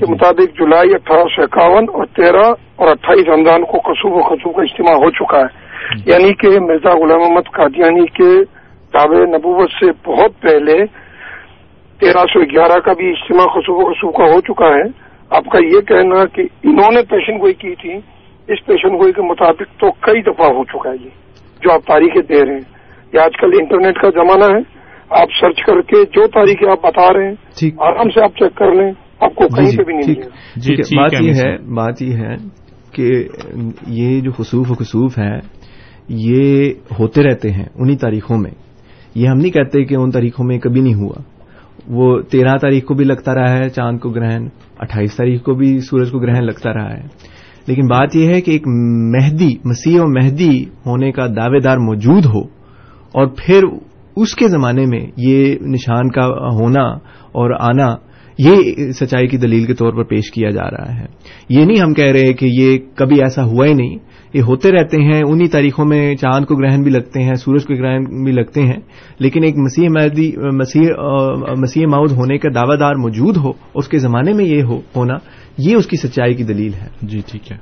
کے مطابق جولائی اٹھارہ سو اکاون اور تیرہ اور اٹھائیس رمضان کو قصوب و خصوب کا اجتماع ہو چکا ہے، یعنی کہ مرزا غلام احمد قادیانی کے دعوے نبوت سے بہت پہلے تیرہ سو گیارہ کا بھی اجتماع خصوب و خصوب کا ہو چکا ہے۔ آپ کا یہ کہنا کہ انہوں نے پیشن گوئی کی تھی، اس پیشن گوئی کے مطابق تو کئی دفعہ ہو چکا ہے یہ جو آپ تاریخیں دے رہے ہیں۔ یہ آج کل انٹرنیٹ کا زمانہ ہے، آپ سرچ کر کے جو تاریخیں آپ بتا رہے ہیں آرام سے آپ چیک کر لیں، آپ کو کہیں پہ بھی نہیں۔ بات یہ ہے بات یہ ہے کہ یہ جو خسوف و خسوف ہیں یہ ہوتے رہتے ہیں انہی تاریخوں میں، یہ ہم نہیں کہتے کہ ان تاریخوں میں کبھی نہیں ہوا۔ وہ تیرہ تاریخ کو بھی لگتا رہا ہے چاند کو گرہن، اٹھائیس تاریخ کو بھی سورج کو گرہن لگتا رہا ہے، لیکن بات یہ ہے کہ ایک مہدی، مسیح و مہدی ہونے کا دعوے دار موجود ہو اور پھر اس کے زمانے میں یہ نشان کا ہونا اور آنا یہ سچائی کی دلیل کے طور پر پیش کیا جا رہا ہے۔ یہ نہیں ہم کہہ رہے کہ یہ کبھی ایسا ہوا ہی نہیں، یہ ہوتے رہتے ہیں انہی تاریخوں میں، چاند کو گرہن بھی لگتے ہیں، سورج کو گرہن بھی لگتے ہیں، لیکن ایک مسیح مہدی مسیح مسیح موعود ہونے کا دعوی دار موجود ہو اس کے زمانے میں یہ ہو ہونا یہ اس کی سچائی کی دلیل ہے۔ جی ٹھیک ہے،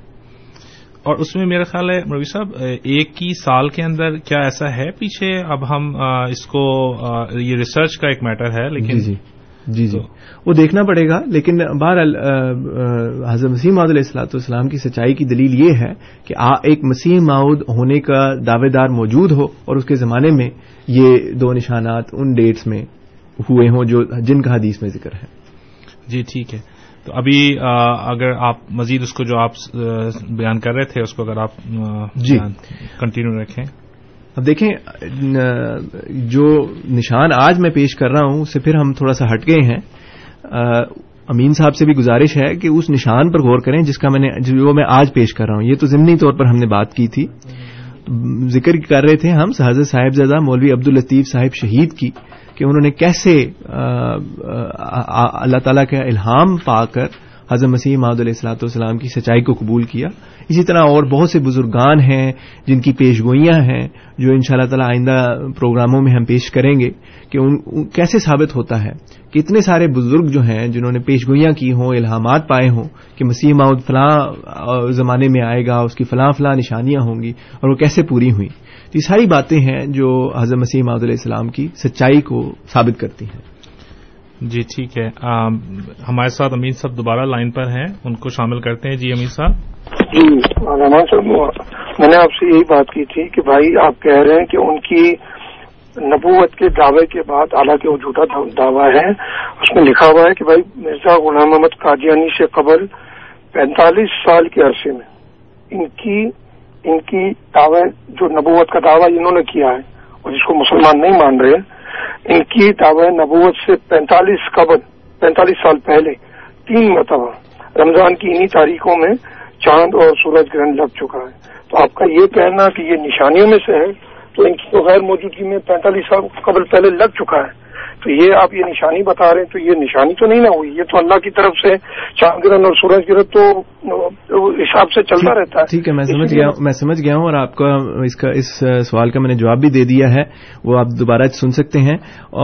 اور اس میں میرا خیال ہے مروی صاحب ایک ہی سال کے اندر کیا ایسا ہے پیچھے؟ اب ہم اس کو یہ ریسرچ کا ایک میٹر ہے، لیکن جی جی جی وہ دیکھنا پڑے گا، لیکن بہرحال حضرت مسیح موعود علیہ الصلوۃ والسلام کی سچائی کی دلیل یہ ہے کہ ایک مسیح موعود ہونے کا دعوے دار موجود ہو اور اس کے زمانے میں یہ دو نشانات ان ڈیٹس میں ہوئے ہوں جو جن کا حدیث میں ذکر ہے۔ جی ٹھیک ہے، تو ابھی اگر آپ مزید اس کو جو آپ بیان کر رہے تھے اس کو اگر آپ جی کنٹینیو رکھیں۔ اب دیکھیں جو نشان آج میں پیش کر رہا ہوں اس سے پھر ہم تھوڑا سا ہٹ گئے ہیں، امین صاحب سے بھی گزارش ہے کہ اس نشان پر غور کریں جس کا میں نے جو میں آج پیش کر رہا ہوں، یہ تو ضمنی طور پر ہم نے بات کی تھی، ذکر کر رہے تھے ہم حضرت صاحبزادہ مولوی عبد اللطیف صاحب شہید کی کہ انہوں نے کیسے اللہ تعالیٰ کا الہام پا کر حضرت مسیح موعود علیہ الصلوۃ والسلام کی سچائی کو قبول کیا۔ اسی طرح اور بہت سے بزرگان ہیں جن کی پیش گوئیاں ہیں جو انشاءاللہ تعالی آئندہ پروگراموں میں ہم پیش کریں گے کہ ان کیسے ثابت ہوتا ہے کہ اتنے سارے بزرگ جو ہیں جنہوں نے پیش گوئیاں کی ہوں، الہامات پائے ہوں کہ مسیح موعود فلاں زمانے میں آئے گا، اس کی فلاں فلاں نشانیاں ہوں گی اور وہ کیسے پوری ہوئیں، تو یہ ساری باتیں ہیں جو حضرت مسیح موعود علیہ السلام کی سچائی کو ثابت کرتی ہیں۔ جی ٹھیک ہے، ہمارے ساتھ امین صاحب دوبارہ لائن پر ہیں، ان کو شامل کرتے ہیں۔ جی امین صاحب۔ جی رحمان صاحب، میں نے آپ سے یہی بات کی تھی کہ بھائی آپ کہہ رہے ہیں کہ ان کی نبوت کے دعوے کے بعد، حالانکہ وہ جھوٹا دعویٰ ہے، اس میں لکھا ہوا ہے کہ بھائی مرزا غلام احمد قادیانی سے قبل پینتالیس سال کے عرصے میں ان کی ان کی دعوے جو نبوت کا دعویٰ انہوں نے کیا ہے اور جس کو مسلمان نہیں مان رہے، ان کی دعوی نبوت سے پینتالیس قبل پینتالیس سال پہلے تین مرتبہ رمضان کی انہی تاریخوں میں چاند اور سورج گرہن لگ چکا ہے۔ تو آپ کا یہ کہنا کہ یہ نشانیوں میں سے ہے، تو ان کی تو غیر موجودگی میں پینتالیس سال قبل پہلے لگ چکا ہے، تو یہ آپ یہ نشانی بتا رہے ہیں تو یہ نشانی تو نہیں نہ ہوئی, یہ تو اللہ کی طرف سے چاند گرہن اور سورج گرہن تو حساب سے چلتا رہتا ہے. ٹھیک ہے, میں سمجھ گیا میں سمجھ گیا ہوں اور آپ کا اس کا اس سوال کا میں نے جواب بھی دے دیا ہے, وہ آپ دوبارہ سن سکتے ہیں.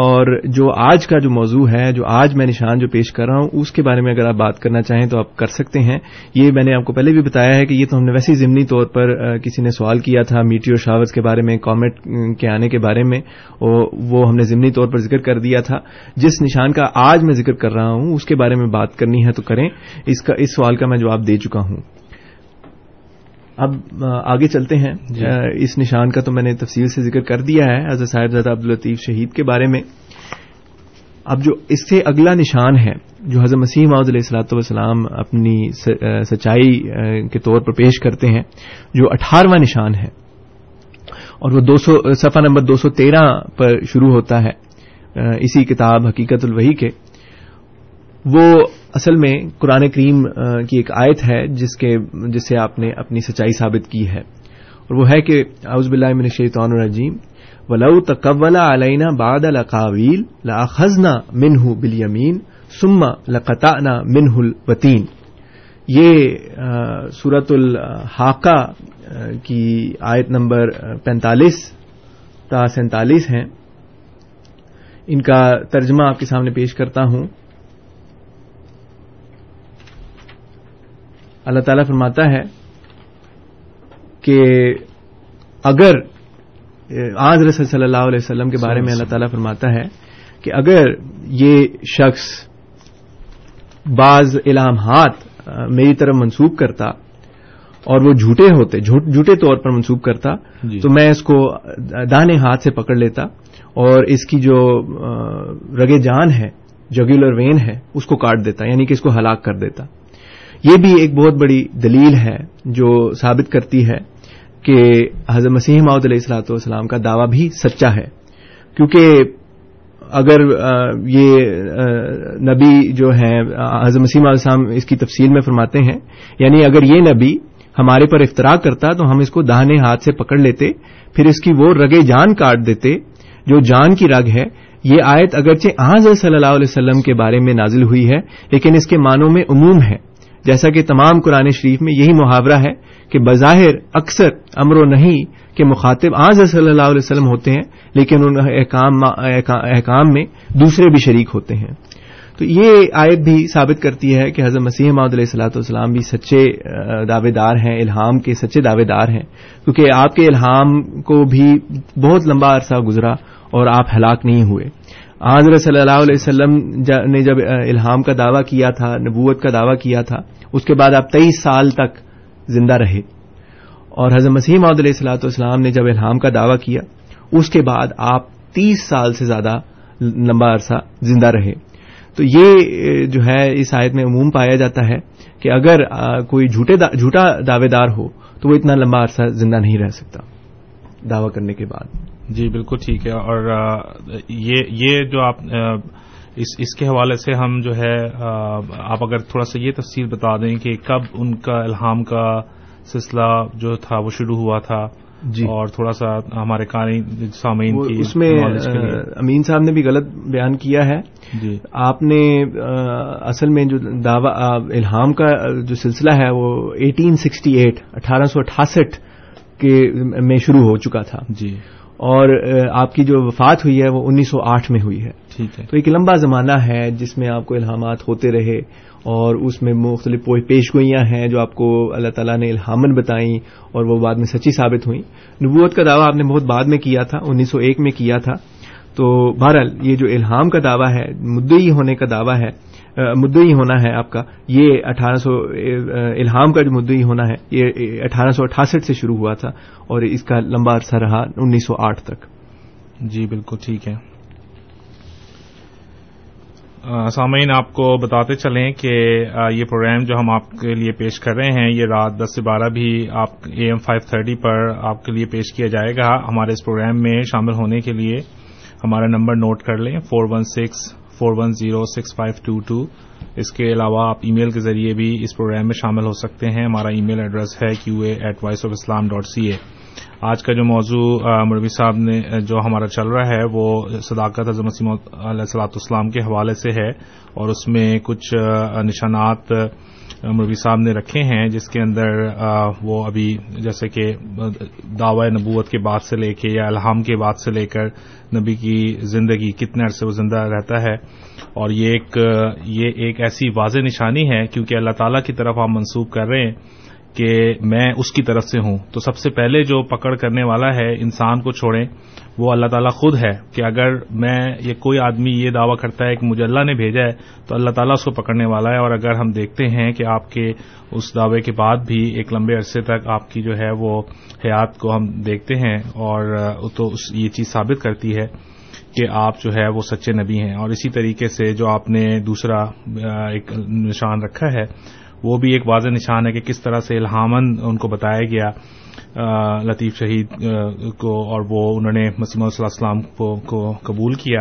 اور جو آج کا جو موضوع ہے, جو آج میں نشان جو پیش کر رہا ہوں, اس کے بارے میں اگر آپ بات کرنا چاہیں تو آپ کر سکتے ہیں. یہ میں نے آپ کو پہلے بھی بتایا ہے کہ یہ تو ہم نے ویسے ضمنی طور پر کسی نے سوال کیا تھا میٹیور شاورز کے بارے میں, کومیٹ کے آنے کے بارے میں, وہ ہم نے ضمنی طور پر ذکر کر دیا تھا. جس نشان کا آج میں ذکر کر رہا ہوں اس کے بارے میں بات کرنی ہے تو کریں, اس کا اس سوال کا میں جواب دے چکا ہوں. اب آگے چلتے ہیں. اس نشان کا تو میں نے تفصیل سے ذکر کر دیا ہے حضرت صاحب زادہ عبد اللطیف شہید کے بارے میں. اب جو اس سے اگلا نشان ہے جو حضرت مسیح موعود علیہ الصلوۃ والسلام اپنی سچائی کے طور پر پیش کرتے ہیں, جو اٹھارہواں نشان ہے اور وہ دو سو صفحہ نمبر دو سو تیرہ پر شروع ہوتا ہے اسی کتاب حقیقت الوحی کے, وہ اصل میں قرآن کریم کی ایک آیت ہے جس کے جس سے آپ نے اپنی سچائی ثابت کی ہے. اور وہ ہے کہ اعوذ باللہ من الشیطان الرجیم وَلَوْ تَقَوَّلَ عَلَيْنَا بَعْدَ الْأَقَاوِيلِ لَأَخَذْنَا مِنْهُ بِالْيَمِينِ ثُمَّ لَقَطَعْنَا مِنْهُ الْوَتِينِ. یہ سورۃ الحاقہ کی آیت نمبر پینتالیس تا سینتالیس ہیں. ان کا ترجمہ آپ کے سامنے پیش کرتا ہوں. اللہ تعالیٰ فرماتا ہے کہ اگر آج رسول صلی اللہ علیہ وسلم کے بارے میں اللہ تعالیٰ فرماتا ہے کہ اگر یہ شخص بعض الہامات میری طرف منسوب کرتا اور وہ جھوٹے ہوتے جھوٹے طور پر منسوب کرتا تو میں اس کو دانے ہاتھ سے پکڑ لیتا اور اس کی جو رگے جان ہے, جگولر وین ہے, اس کو کاٹ دیتا, یعنی کہ اس کو ہلاک کر دیتا. یہ بھی ایک بہت بڑی دلیل ہے جو ثابت کرتی ہے کہ حضرت مسیح موعود علیہ الصلوۃ والسلام کا دعویٰ بھی سچا ہے, کیونکہ اگر یہ نبی جو ہیں حضرت مسیح موعود علیہ السلام اس کی تفصیل میں فرماتے ہیں, یعنی اگر یہ نبی ہمارے پر افتراء کرتا تو ہم اس کو داہنے ہاتھ سے پکڑ لیتے, پھر اس کی وہ رگے جان کاٹ دیتے جو جان کی رگ ہے. یہ آیت اگرچہ حضرت صلی اللہ علیہ وسلم کے بارے میں نازل ہوئی ہے لیکن اس کے معنوں میں عموم ہے, جیسا کہ تمام قرآن شریف میں یہی محاورہ ہے کہ بظاہر اکثر امر و نہی کے مخاطب آن صلی اللہ علیہ وسلم ہوتے ہیں لیکن ان احکام, احکام میں دوسرے بھی شریک ہوتے ہیں. تو یہ آیت بھی ثابت کرتی ہے کہ حضرت مسیح موعود علیہ الصلوۃ والسلام بھی سچے دعوے دار ہیں, الہام کے سچے دعوے دار ہیں, کیونکہ آپ کے الہام کو بھی بہت لمبا عرصہ گزرا اور آپ ہلاک نہیں ہوئے. حضرت صلی اللہ علیہ وسلم نے جب الہام کا دعویٰ کیا تھا, نبوت کا دعویٰ کیا تھا, اس کے بعد آپ تیئیس سال تک زندہ رہے, اور حضرت مسیح موعود علیہ الصلوۃ والسلام نے جب الہام کا دعویٰ کیا اس کے بعد آپ تیس سال سے زیادہ لمبا عرصہ زندہ رہے. تو یہ جو ہے اس آیت میں عموم پایا جاتا ہے کہ اگر کوئی جھوٹے دا جھوٹا دعوے دار ہو تو وہ اتنا لمبا عرصہ زندہ نہیں رہ سکتا دعویٰ کرنے کے بعد. جی بالکل ٹھیک ہے. اور یہ جو آپ اس اس کے حوالے سے ہم جو ہے آپ اگر تھوڑا سا یہ تفصیل بتا دیں کہ کب ان کا الہام کا سلسلہ جو تھا وہ شروع ہوا تھا, اور تھوڑا سا ہمارے قاری سامعین کی اس میں امین صاحب نے بھی غلط بیان کیا ہے. آپ نے اصل میں جو دعویٰ الہام کا جو سلسلہ ہے وہ ایٹین سکسٹی ایٹ اٹھارہ سو اٹھاسٹھ کے میں شروع ہو چکا تھا جی, اور آپ کی جو وفات ہوئی ہے وہ انیس سو آٹھ میں ہوئی ہے. ٹھیک ہے, تو ایک لمبا زمانہ ہے جس میں آپ کو الہامات ہوتے رہے اور اس میں مختلف پیش گوئیاں ہیں جو آپ کو اللہ تعالیٰ نے الہامن بتائیں اور وہ بعد میں سچی ثابت ہوئیں. نبوت کا دعویٰ آپ نے بہت بعد میں کیا تھا, انیس سو ایک میں کیا تھا. تو بہرحال یہ جو الہام کا دعویٰ ہے, مدعی ہونے کا دعویٰ ہے, مدعی ہونا ہے آپ کا, یہ اٹھارہ سو الہام کا جو مدعی ہونا ہے یہ اٹھارہ سو اٹھاسٹھ سے شروع ہوا تھا اور اس کا لمبا عرصہ رہا انیس سو آٹھ تک. جی بالکل ٹھیک ہے. سامعین, آپ کو بتاتے چلیں کہ یہ پروگرام جو ہم آپ کے لیے پیش کر رہے ہیں یہ رات دس سے بارہ بھی آپ اے ایم فائیو تھرٹی پر آپ کے لیے پیش کیا جائے گا. ہمارے اس پروگرام میں شامل ہونے کے لیے ہمارا نمبر نوٹ کر لیں, four one six four one zero six five two two. اس کے علاوہ آپ ای میل کے ذریعے بھی اس پروگرام میں شامل ہو سکتے ہیں. ہمارا ای میل ایڈریس ہے Q A at voice of Islam dot C A. آج کا جو موضوع مولوی صاحب نے جو ہمارا چل رہا ہے وہ صداقت حضرت مسیح علیہ الصلوۃ والسلام کے حوالے سے ہے, اور اس میں کچھ نشانات مولوی صاحب نے رکھے ہیں جس کے اندر وہ ابھی جیسے کہ دعوی نبوت کے بعد سے لے کے یا الہام کے بعد سے لے کر نبی کی زندگی کتنے عرصے وہ زندہ رہتا ہے, اور یہ ایک یہ ایک ایسی واضح نشانی ہے کیونکہ اللہ تعالیٰ کی طرف آپ منسوب کر رہے ہیں کہ میں اس کی طرف سے ہوں, تو سب سے پہلے جو پکڑ کرنے والا ہے انسان کو چھوڑیں وہ اللہ تعالیٰ خود ہے. کہ اگر میں یہ کوئی آدمی یہ دعویٰ کرتا ہے کہ مجھے اللہ نے بھیجا ہے تو اللہ تعالیٰ اس کو پکڑنے والا ہے. اور اگر ہم دیکھتے ہیں کہ آپ کے اس دعوے کے بعد بھی ایک لمبے عرصے تک آپ کی جو ہے وہ حیات کو ہم دیکھتے ہیں, اور تو یہ چیز ثابت کرتی ہے کہ آپ جو ہے وہ سچے نبی ہیں. اور اسی طریقے سے جو آپ نے دوسرا ایک نشان رکھا ہے وہ بھی ایک واضح نشان ہے کہ کس طرح سے الہاماً ان کو بتایا گیا لطیف شہید کو, اور وہ انہوں نے مسیح علیہ السلام کو قبول کیا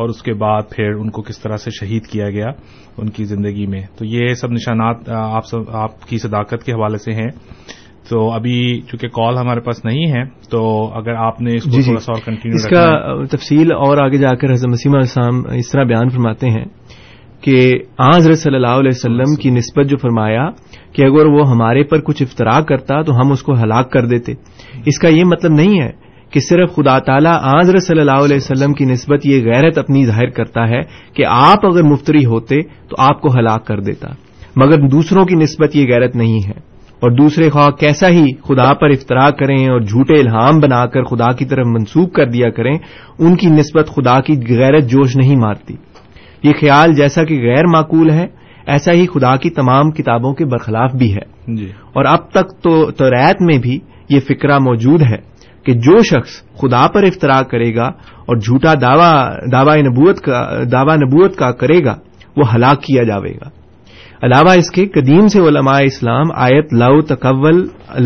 اور اس کے بعد پھر ان کو کس طرح سے شہید کیا گیا ان کی زندگی میں. تو یہ سب نشانات آپ سب آپ کی صداقت کے حوالے سے ہیں. تو ابھی چونکہ کال ہمارے پاس نہیں ہے تو اگر آپ نے اس کو تھوڑا سا اور کنٹینیو اس کا تفصیل اور آگے جا کر حضرت مسیح علیہ السلام اس طرح بیان فرماتے ہیں کہ آن حضرت صلی اللہ علیہ وسلم کی نسبت جو فرمایا کہ اگر وہ ہمارے پر کچھ افتراء کرتا تو ہم اس کو ہلاک کر دیتے, اس کا یہ مطلب نہیں ہے کہ صرف خدا تعالیٰ آن حضرت صلی اللہ علیہ وسلم کی نسبت یہ غیرت اپنی ظاہر کرتا ہے کہ آپ اگر مفتری ہوتے تو آپ کو ہلاک کر دیتا, مگر دوسروں کی نسبت یہ غیرت نہیں ہے. اور دوسرے خواہ کیسا ہی خدا پر افتراء کریں اور جھوٹے الہام بنا کر خدا کی طرف منسوب کر دیا کریں, ان کی نسبت خدا کی غیرت جوش نہیں مارتی. یہ خیال جیسا کہ غیر معقول ہے ایسا ہی خدا کی تمام کتابوں کے برخلاف بھی ہے جی. اور اب تک تو تورات میں بھی یہ فکرہ موجود ہے کہ جو شخص خدا پر افتراء کرے گا اور جھوٹا دعوی دعوی نبوت کا دعوی نبوت کا کرے گا وہ ہلاک کیا جاوے گا. علاوہ اس کے قدیم سے علماء اسلام آیت لو تقول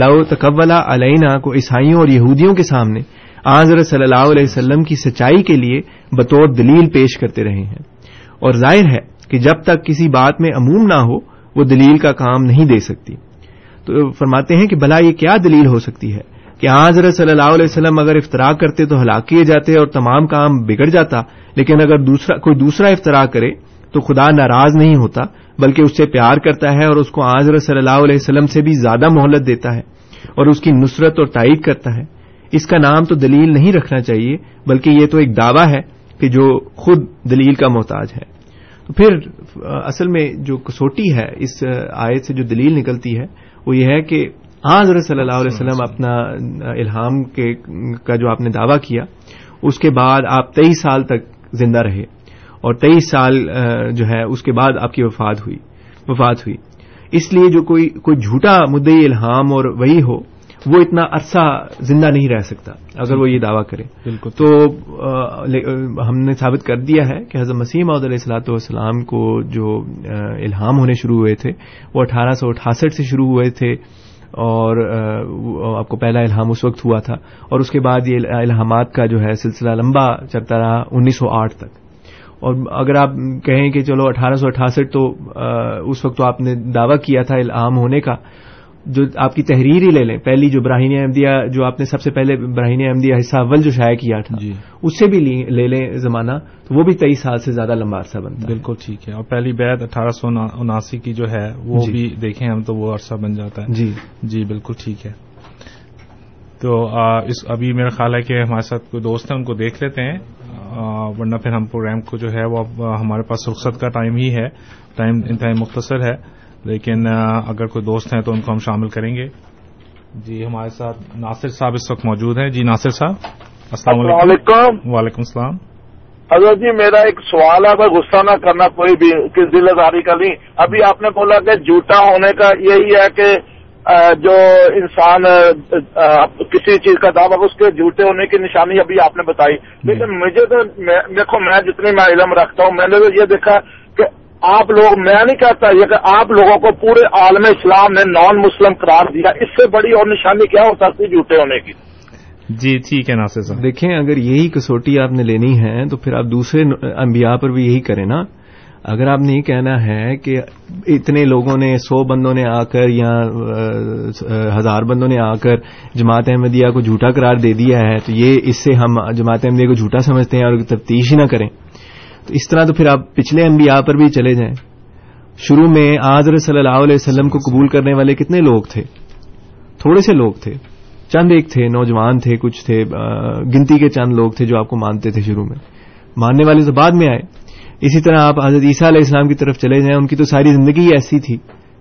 لو تقولا علینا کو عیسائیوں اور یہودیوں کے سامنے آن حضرت صلی اللہ علیہ وسلم کی سچائی کے لیے بطور دلیل پیش کرتے رہے ہیں. اور ظاہر ہے کہ جب تک کسی بات میں عموم نہ ہو وہ دلیل کا کام نہیں دے سکتی. تو فرماتے ہیں کہ بھلا یہ کیا دلیل ہو سکتی ہے کہ ہاں حضرت صلی اللہ علیہ وسلم اگر افتراء کرتے تو ہلاک کیے جاتے اور تمام کام بگڑ جاتا, لیکن اگر دوسرا کوئی دوسرا افتراء کرے تو خدا ناراض نہیں ہوتا بلکہ اس سے پیار کرتا ہے اور اس کو حضرت صلی اللہ علیہ وسلم سے بھی زیادہ مہلت دیتا ہے اور اس کی نصرت اور تائید کرتا ہے. اس کا نام تو دلیل نہیں رکھنا چاہیے بلکہ یہ تو ایک دعویٰ ہے کہ جو خود دلیل کا محتاج ہے. تو پھر اصل میں جو کسوٹی ہے اس آیت سے جو دلیل نکلتی ہے وہ یہ ہے کہ ہاں حضرت صلی اللہ علیہ وسلم اپنا الہام کے کا جو آپ نے دعویٰ کیا اس کے بعد آپ تیئیس سال تک زندہ رہے اور تیئیس سال جو ہے اس کے بعد آپ کی وفات ہوئی وفات ہوئی اس لیے جو کوئی کوئی جھوٹا مدعی الہام اور وہی ہو وہ اتنا عرصہ زندہ نہیں رہ سکتا اگر وہ یہ دعویٰ کرے. تو ہم نے ثابت کر دیا ہے کہ حضرت مسیح موعود علیہ الصلوۃ والسلام کو جو الہام ہونے شروع ہوئے تھے وہ اٹھارہ سو اٹھاسٹھ سے شروع ہوئے تھے, اور آپ کو پہلا الہام اس وقت ہوا تھا اور اس کے بعد یہ الہامات کا جو ہے سلسلہ لمبا چلتا رہا انیس سو آٹھ تک. اور اگر آپ کہیں کہ چلو اٹھارہ سو اٹھاسٹھ تو اس وقت تو آپ نے دعویٰ کیا تھا الہام ہونے کا, جو آپ کی تحریر ہی لے لیں پہلی جو براہین احمدیہ جو آپ نے سب سے پہلے براہین احمدیہ حصہ اول جو شائع کیا تھا جی اس سے بھی لے لیں زمانہ تو وہ بھی تیئیس سال سے زیادہ لمبا عرصہ بنتا ہے. بالکل ٹھیک ہے. اور پہلی بیعت اٹھارہ سو اناسی کی جو ہے وہ جی بھی دیکھیں ہم تو وہ عرصہ بن جاتا ہے. جی جی بالکل ٹھیک ہے. تو اس ابھی میرا خیال ہے کہ ہمارے ساتھ کوئی دوست ہیں ان کو دیکھ لیتے ہیں, ورنہ پھر ہم پروگرام کو جو ہے وہ ہمارے پاس رخصت کا ٹائم ہی ہے, ٹائم انتہائی مختصر ہے, لیکن اگر کوئی دوست ہیں تو ان کو ہم شامل کریں گے. جی ہمارے ساتھ ناصر صاحب اس وقت موجود ہیں. جی ناصر صاحب السلام علیکم. وعلیکم السلام. حضرت جی میرا ایک سوال ہے, بھائی غصہ نہ کرنا کوئی بھی کس دل آزاری کا نہیں. ابھی آپ نے بولا کہ جھوٹا ہونے کا یہی ہے کہ جو انسان کسی چیز کا دعویٰ اس کے جھوٹے ہونے کی نشانی ابھی آپ نے بتائی, لیکن مجھے تو دیکھو میں جتنی میں علم رکھتا ہوں میں نے تو یہ دیکھا کہ آپ لوگ میں نہیں کہتا یہ کہ آپ لوگوں کو پورے عالم اسلام نے نان مسلم قرار دیا, اس سے بڑی اور نشانی کیا ہو سکتی ہے جھوٹے ہونے کی. جی ٹھیک ہے ناصر صاحب, دیکھیں اگر یہی کسوٹی آپ نے لینی ہے تو پھر آپ دوسرے انبیاء پر بھی یہی کریں نا. اگر آپ نے یہ کہنا ہے کہ اتنے لوگوں نے سو بندوں نے آ کر یا ہزار بندوں نے آ کر جماعت احمدیہ کو جھوٹا قرار دے دیا ہے تو یہ اس سے ہم جماعت احمدیہ کو جھوٹا سمجھتے ہیں اور تفتیش ہی نہ کریں، تو اس طرح تو پھر آپ پچھلے انبیاء پر بھی چلے جائیں۔ شروع میں حضرت صلی اللہ علیہ وسلم کو قبول کرنے والے کتنے لوگ تھے؟ تھوڑے سے لوگ تھے، چند ایک تھے، نوجوان تھے، کچھ تھے، گنتی کے چند لوگ تھے جو آپ کو مانتے تھے۔ شروع میں ماننے والے تو بعد میں آئے۔ اسی طرح آپ حضرت عیسیٰ علیہ السلام کی طرف چلے جائیں، ان کی تو ساری زندگی ایسی تھی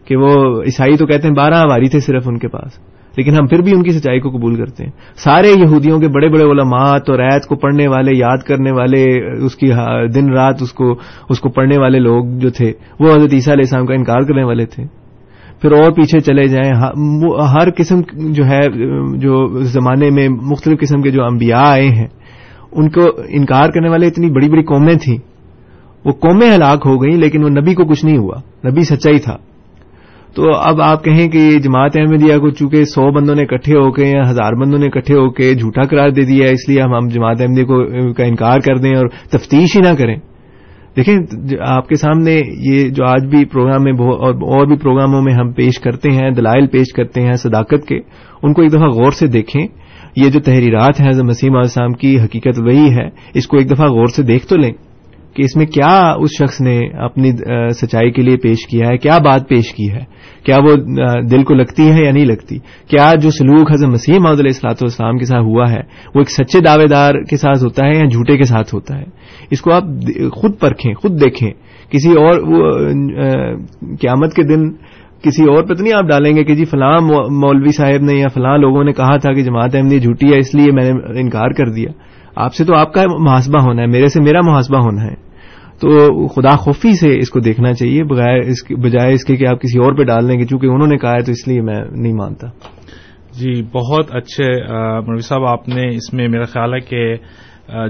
کہ وہ عیسائی تو کہتے ہیں بارہ ہماری تھے صرف ان کے پاس، لیکن ہم پھر بھی ان کی سچائی کو قبول کرتے ہیں۔ سارے یہودیوں کے بڑے بڑے علماء، توریت کو پڑھنے والے، یاد کرنے والے، اس کی دن رات اس کو اس کو پڑھنے والے لوگ جو تھے وہ حضرت عیسیٰ علیہ السلام کا انکار کرنے والے تھے۔ پھر اور پیچھے چلے جائیں، ہر قسم جو ہے جو زمانے میں مختلف قسم کے جو انبیاء آئے ہیں ان کو انکار کرنے والے اتنی بڑی بڑی قومیں تھیں، وہ قومیں ہلاک ہو گئیں لیکن وہ نبی کو کچھ نہیں ہوا، نبی سچا ہی تھا۔ تو اب آپ کہیں کہ جماعت احمدیہ کو چونکہ سو بندوں نے اکٹھے ہو کے یا ہزار بندوں نے اکٹھے ہو کے جھوٹا قرار دے دیا ہے اس لیے ہم جماعت احمدیہ کو کا انکار کر دیں اور تفتیش ہی نہ کریں۔ دیکھیں آپ کے سامنے یہ جو آج بھی پروگرام میں اور بھی پروگراموں میں ہم پیش کرتے ہیں، دلائل پیش کرتے ہیں صداقت کے، ان کو ایک دفعہ غور سے دیکھیں۔ یہ جو تحریرات ہیں حضرت مسیح علیہ السلام کی، حقیقت وہی ہے، اس کو ایک دفعہ غور سے دیکھ تو لیں کہ اس میں کیا اس شخص نے اپنی سچائی کے لیے پیش کیا ہے، کیا بات پیش کی ہے، کیا وہ دل کو لگتی ہے یا نہیں لگتی، کیا جو سلوک حضرت مسیح موعود علیہ الصلوۃ والسلام کے ساتھ ہوا ہے وہ ایک سچے دعوے دار کے ساتھ ہوتا ہے یا جھوٹے کے ساتھ ہوتا ہے۔ اس کو آپ خود پرکھیں، خود دیکھیں۔ کسی اور قیامت کے دن کسی اور پتہ نہیں آپ ڈالیں گے کہ جی فلاں مولوی صاحب نے یا فلاں لوگوں نے کہا تھا کہ جماعت احمدیہ جھوٹی ہے اس لیے میں نے انکار کر دیا۔ آپ سے تو آپ کا محاسبہ ہونا ہے، میرے سے میرا محاسبہ ہونا ہے۔ تو خدا خوفی سے اس کو دیکھنا چاہیے، بغیر اس بجائے اس کے کہ آپ کسی اور پہ ڈال لیں گے چونکہ انہوں نے کہا ہے تو اس لیے میں نہیں مانتا۔ جی بہت اچھے مولوی صاحب، آپ نے اس میں میرا خیال ہے کہ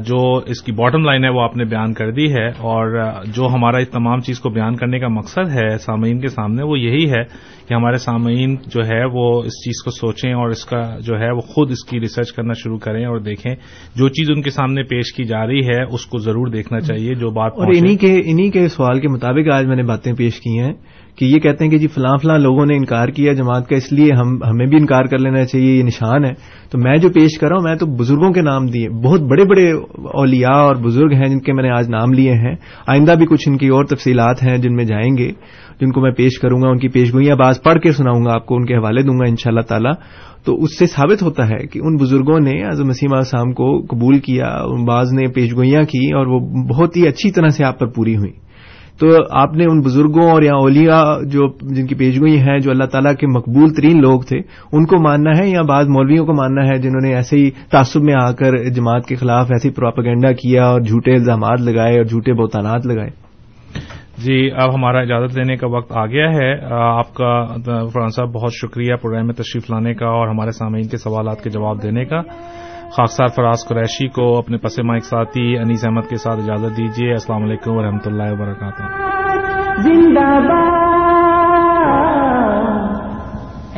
جو اس کی باٹم لائن ہے وہ آپ نے بیان کر دی ہے، اور جو ہمارا اس تمام چیز کو بیان کرنے کا مقصد ہے سامعین کے سامنے وہ یہی ہے کہ ہمارے سامعین جو ہے وہ اس چیز کو سوچیں اور اس کا جو ہے وہ خود اس کی ریسرچ کرنا شروع کریں اور دیکھیں جو چیز ان کے سامنے پیش کی جا رہی ہے اس کو ضرور دیکھنا چاہیے جو بات۔ اور انہی کے انہی کے سوال کے مطابق آج میں نے باتیں پیش کی ہیں کہ یہ کہتے ہیں کہ جی فلاں فلاں لوگوں نے انکار کیا جماعت کا اس لیے ہم ہمیں بھی انکار کر لینا چاہیے، یہ نشان ہے۔ تو میں جو پیش کر رہا ہوں میں تو بزرگوں کے نام دیے، بہت بڑے بڑے اولیاء اور بزرگ ہیں جن کے میں نے آج نام لیے ہیں، آئندہ بھی کچھ ان کی اور تفصیلات ہیں جن میں جائیں گے، جن کو میں پیش کروں گا، ان کی پیش گوئیاں بعض پڑھ کے سناؤں گا آپ کو، ان کے حوالے دوں گا انشاءاللہ تعالی۔ تو اس سے ثابت ہوتا ہے کہ ان بزرگوں نے حضرت مسیح موعود علیہ السلام کو قبول کیا، بعض نے پیش گوئیاں کی اور وہ بہت ہی اچھی طرح سے آپ پر پوری ہوئی۔ تو آپ نے ان بزرگوں اور یا اولیاء جو جن کی پیشگوئی ہیں، جو اللہ تعالیٰ کے مقبول ترین لوگ تھے، ان کو ماننا ہے یا بعض مولویوں کو ماننا ہے جنہوں نے ایسے ہی تعصب میں آ کر جماعت کے خلاف ایسے ہی پروپیگنڈا کیا اور جھوٹے الزامات لگائے اور جھوٹے بہتانات لگائے۔ جی اب ہمارا اجازت لینے کا وقت آ گیا ہے۔ آپ کا فرحان صاحب بہت شکریہ پروگرام میں تشریف لانے کا اور ہمارے سامعین کے سوالات کے جواب دینے کا۔ خاکسار فراز قریشی کو اپنے پس ماہ ایک ساتھی انیس احمد کے ساتھ اجازت دیجیے۔ السلام علیکم ورحمۃ اللہ وبرکاتہ۔ زندہ باد۔